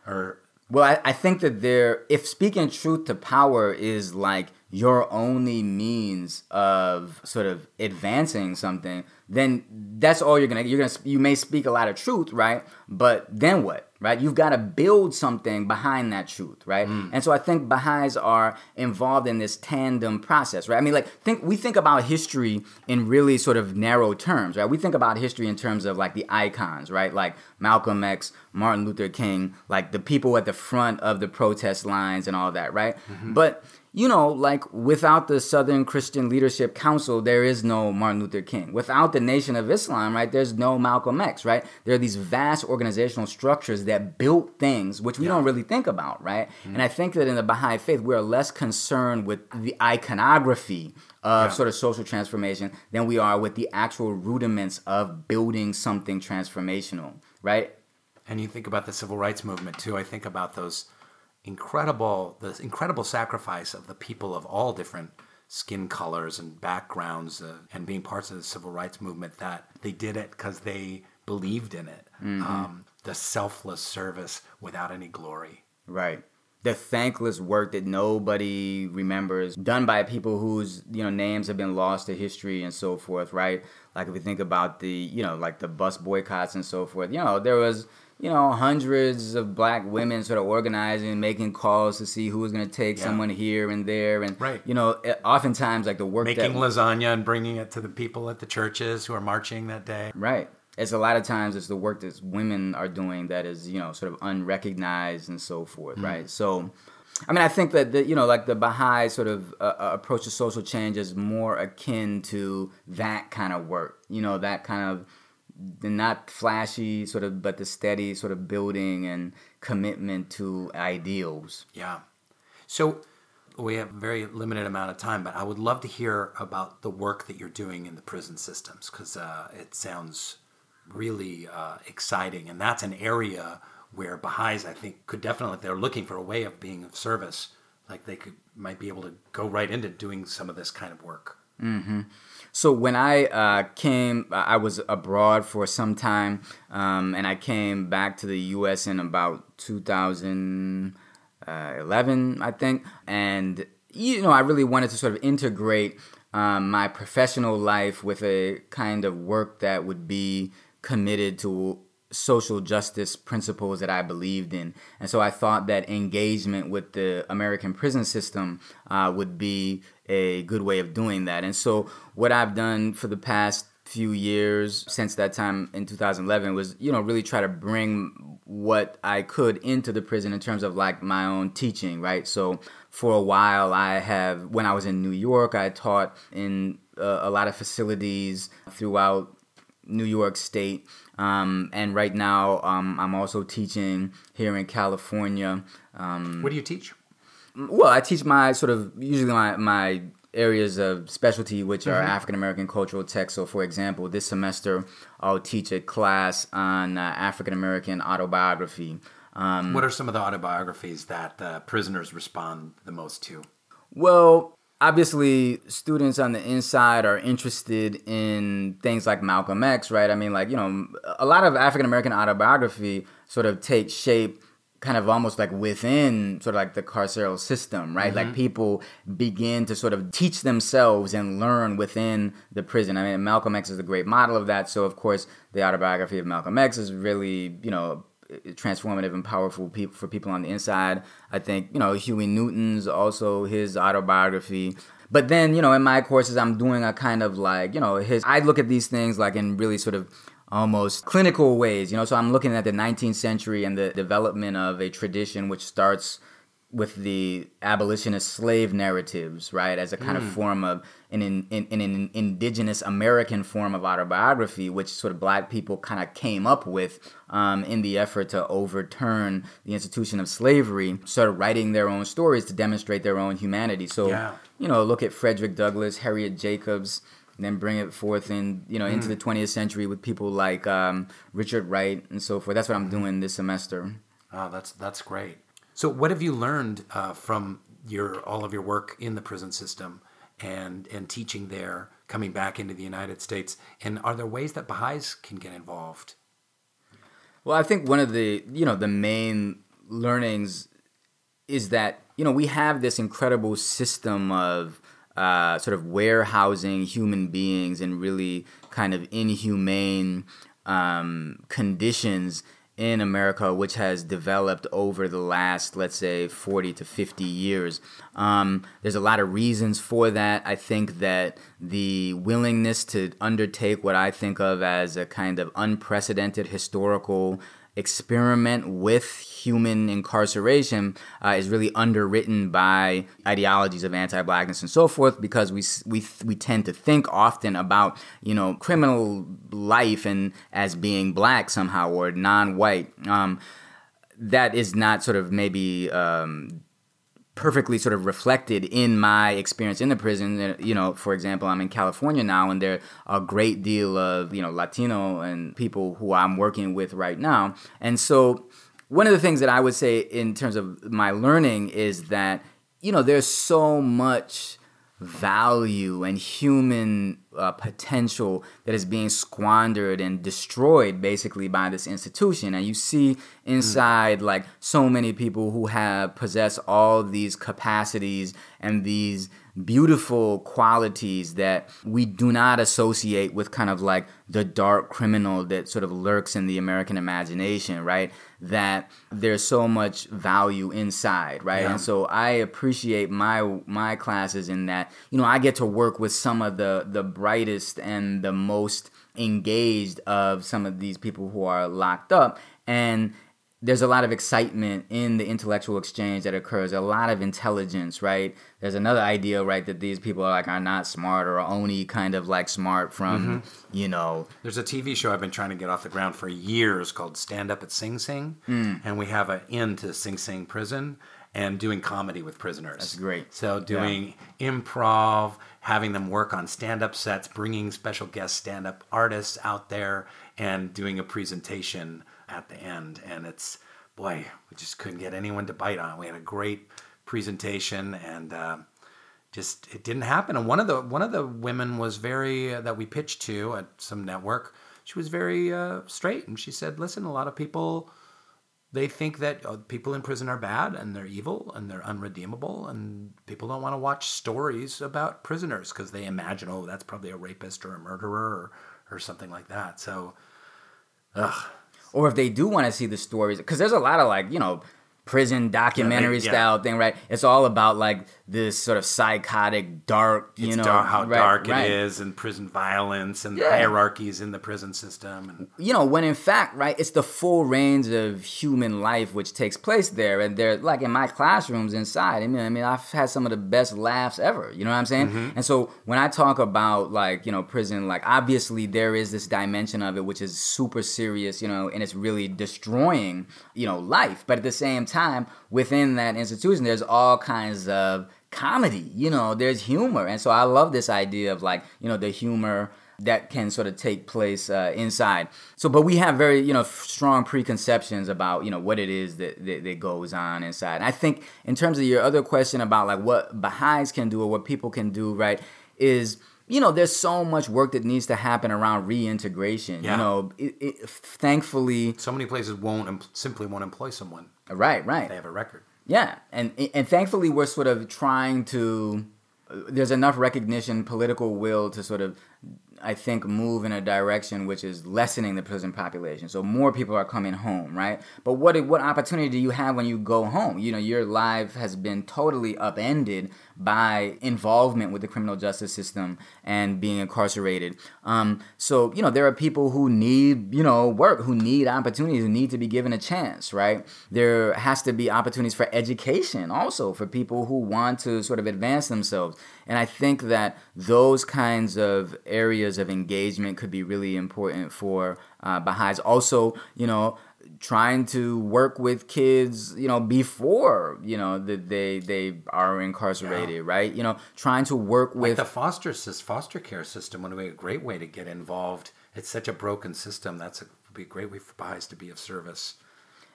or... Well, I, I think that there, if speaking truth to power is like your only means of sort of advancing something, then that's all you're gonna you're gonna you may speak a lot of truth, right? But then what, right? You've got to build something behind that truth, right? Mm. And so I think Baha'is are involved in this tandem process, right? I mean, like think we think about history in really sort of narrow terms, right? We think about history in terms of like the icons, right? Like Malcolm X, Martin Luther King, like the people at the front of the protest lines and all that, right? Mm-hmm. But you know, like without the Southern Christian Leadership Council, there is no Martin Luther King. Without the Nation of Islam, right, there's no Malcolm X, right? There are these vast organizational structures that built things which we yeah. don't really think about, right? Mm-hmm. And I think that in the Baha'i faith, we are less concerned with the iconography of yeah. sort of social transformation than we are with the actual rudiments of building something transformational, right? And you think about the civil rights movement too. I think about those... incredible the incredible sacrifice of the people of all different skin colors and backgrounds uh, and being parts of the civil rights movement, that they did it because they believed in it. Mm-hmm. Um, the selfless service without any glory. Right. The thankless work that nobody remembers, done by people whose, you know, names have been lost to history and so forth, right? Like if we think about the, you know, like the bus boycotts and so forth, you know, there was... you know, hundreds of black women sort of organizing, making calls to see who was going to take yeah. someone here and there. And, right. you know, oftentimes like the work Making that, lasagna and bringing it to the people at the churches who are marching that day. Right. It's a lot of times it's the work that women are doing that is, you know, sort of unrecognized and so forth. Mm-hmm. Right. So, I mean, I think that, the, you know, like the Baha'i sort of uh, approach to social change is more akin to that kind of work, you know, that kind of... the not flashy sort of, but the steady sort of building and commitment to ideals. Yeah. So we have a very limited amount of time, but I would love to hear about the work that you're doing in the prison systems, because uh, it sounds really uh, exciting. And that's an area where Baha'is, I think, could definitely, if they're looking for a way of being of service, like they could might be able to go right into doing some of this kind of work. Mm-hmm. So when I uh, came, I was abroad for some time, um, and I came back to the U S in about two thousand eleven, I think. And, you know, I really wanted to sort of integrate um, my professional life with a kind of work that would be committed to social justice principles that I believed in. And so I thought that engagement with the American prison system uh, would be a good way of doing that. And so what I've done for the past few years since that time in two thousand eleven was, you know, really try to bring what I could into the prison in terms of like my own teaching, right? So for a while I have, when I was in New York, I taught in uh, a lot of facilities throughout New York State. Um, and right now um, I'm also teaching here in California. Um, what do you teach? Well, I teach my sort of, usually my, my areas of specialty, which are mm-hmm. African-American cultural texts. So, for example, this semester I'll teach a class on uh, African-American autobiography. Um, what are some of the autobiographies that the prisoners respond the most to? Well, obviously, students on the inside are interested in things like Malcolm X, right? I mean, like, you know, a lot of African-American autobiography sort of takes shape kind of almost like within sort of like the carceral system, right? Mm-hmm. Like people begin to sort of teach themselves and learn within the prison. I mean, Malcolm X is a great model of that. So, of course, the autobiography of Malcolm X is really, you know, transformative and powerful pe- for people on the inside. I think, you know, Huey Newton's also his autobiography. But then, you know, in my courses, I'm doing a kind of like, you know, his, I look at these things like in really sort of almost clinical ways, you know, so I'm looking at the nineteenth century and the development of a tradition which starts with the abolitionist slave narratives, right, as a kind mm. of form of an, in, in, in an indigenous American form of autobiography, which sort of Black people kind of came up with um, in the effort to overturn the institution of slavery, sort of writing their own stories to demonstrate their own humanity. So, yeah. you know, look at Frederick Douglass, Harriet Jacobs, and then bring it forth in, you know, mm. into the twentieth century with people like um, Richard Wright and so forth. That's what I'm doing this semester. Oh, that's that's great. So what have you learned uh, from your all of your work in the prison system and, and teaching there, coming back into the United States? And are there ways that Baha'is can get involved? Well, I think one of the, you know, the main learnings is that, you know, we have this incredible system of uh, sort of warehousing human beings in really kind of inhumane um, conditions in America, which has developed over the last, let's say, forty to fifty years. Um, there's a lot of reasons for that. I think that the willingness to undertake what I think of as a kind of unprecedented historical experiment with human incarceration uh, is really underwritten by ideologies of anti-Blackness and so forth, because we we we tend to think often about, you know, criminal life and as being Black somehow or non-white. Um, that is not sort of maybe um, perfectly sort of reflected in my experience in the prison. You know, for example, I'm in California now, and there are a great deal of, you know, Latino and people who I'm working with right now. And so one of the things that I would say in terms of my learning is that, you know, there's so much value and human uh, potential that is being squandered and destroyed basically by this institution. And you see inside mm. like so many people who have possessed all these capacities and these beautiful qualities that we do not associate with kind of like the dark criminal that sort of lurks in the American imagination, right? That there's so much value inside, right? Yeah. And so I appreciate my my classes in that, you know, I get to work with some of the the brightest and the most engaged of some of these people who are locked up, and there's a lot of excitement in the intellectual exchange that occurs, a lot of intelligence, right? There's another idea, right, that these people are like are not smart or only kind of like smart from, mm-hmm. you know. There's a T V show I've been trying to get off the ground for years called Stand Up at Sing Sing, mm. and we have an inn to Sing Sing prison and doing comedy with prisoners. That's great. So doing yeah. improv, having them work on stand-up sets, bringing special guest stand-up artists out there and doing a presentation at the end. And it's, boy, we just couldn't get anyone to bite on. We had a great presentation, and uh, just it didn't happen. And one of the one of the women was very uh, that we pitched to at some network, she was very uh, straight, and she said, listen, a lot of people, they think that uh, people in prison are bad and they're evil and they're unredeemable, and people don't want to watch stories about prisoners because they imagine, oh, that's probably a rapist or a murderer or, or something like that. So, ugh. Or if they do want to see the stories, because there's a lot of, like, you know, prison documentary yeah, yeah. style thing, right? It's all about, like, this sort of psychotic, dark, you it's know. Dark, how right, dark right. it is, and prison violence and yeah. hierarchies in the prison system. And you know, when in fact, right, it's the full range of human life which takes place there. And they're, like, in my classrooms inside, I mean, I mean, I've had some of the best laughs ever, you know what I'm saying? Mm-hmm. And so when I talk about, like, you know, prison, like, obviously there is this dimension of it which is super serious, you know, and it's really destroying, you know, life. But at the same time, time within that institution, there's all kinds of comedy, you know, there's humor. And so I love this idea of, like, you know, the humor that can sort of take place uh, inside. So, but we have very, you know, strong preconceptions about, you know, what it is that, that, that goes on inside. And I think in terms of your other question about, like, what Baha'is can do or what people can do, right, is, you know, there's so much work that needs to happen around reintegration. Yeah. You know, it, it, thankfully, so many places won't em- simply won't employ someone. Right, right. If they have a record. Yeah, and and thankfully we're sort of trying to. There's enough recognition, political will to sort of, I think, move in a direction which is lessening the prison population. So more people are coming home, right? But what what opportunity do you have when you go home? You know, your life has been totally upended by involvement with the criminal justice system and being incarcerated. Um, so, you know, there are people who need, you know, work, who need opportunities, who need to be given a chance, right? There has to be opportunities for education also for people who want to sort of advance themselves. And I think that those kinds of areas of engagement could be really important for uh, Baha'is. Also, you know, trying to work with kids, you know, before, you know, that they they are incarcerated, yeah. right? You know, trying to work with... Like the foster, foster care system would be a great way to get involved. It's such a broken system. That's a, would be a great way for Baha'is to be of service.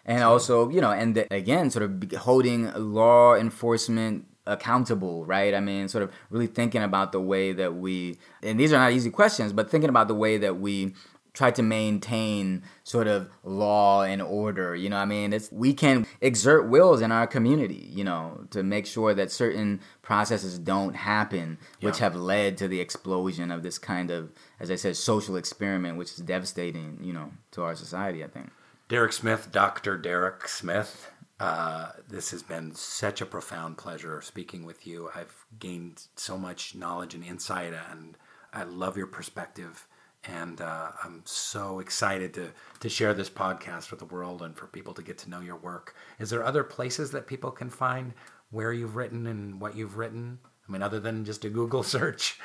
And so, also, you know, and the, again, sort of holding law enforcement accountable, right? I mean, sort of really thinking about the way that we... And these are not easy questions, but thinking about the way that we... try to maintain sort of law and order, you know what I mean? It's, we can exert wills in our community, you know, to make sure that certain processes don't happen, which yeah. have led to the explosion of this kind of, as I said, social experiment, which is devastating, you know, to our society, I think. Derek Smith, Doctor Derek Smith, uh, this has been such a profound pleasure speaking with you. I've gained so much knowledge and insight, and I love your perspective. And uh, I'm so excited to to share this podcast with the world and for people to get to know your work. Is there other places that people can find where you've written and what you've written? I mean, other than just a Google search.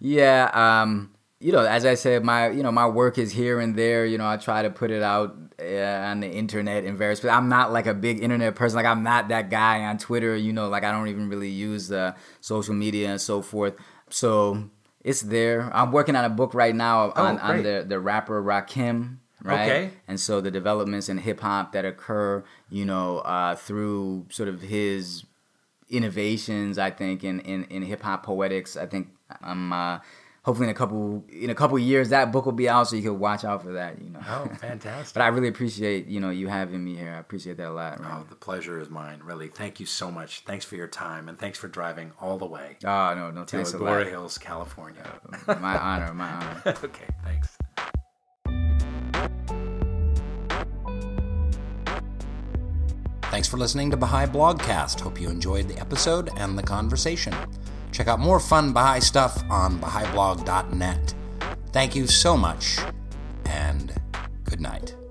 Yeah, um, you know, as I said, my you know my work is here and there. You know, I try to put it out uh, on the internet in various places. I'm not like a big internet person. Like I'm not that guy on Twitter. You know, like I don't even really use uh, social media and so forth. So. It's there. I'm working on a book right now on, oh, on the, the rapper Rakim, right? Okay. And so the developments in hip-hop that occur, you know, uh, through sort of his innovations, I think, in, in, in hip-hop poetics. I think I'm uh, hopefully in a couple in a couple years that book will be out, so you can watch out for that, you know. Oh, fantastic. But I really appreciate, you know, you having me here. I appreciate that a lot. Right? Oh, the pleasure is mine, really. Thank you so much. Thanks for your time, and thanks for driving all the way. Oh, no, no, thanks a lot. To Agoura Hills, California. My honor, my honor. Okay, thanks. Thanks for listening to Baha'i Blogcast. Hope you enjoyed the episode and the conversation. Check out more fun Baha'i stuff on baha'i blog dot net. Thank you so much, and good night.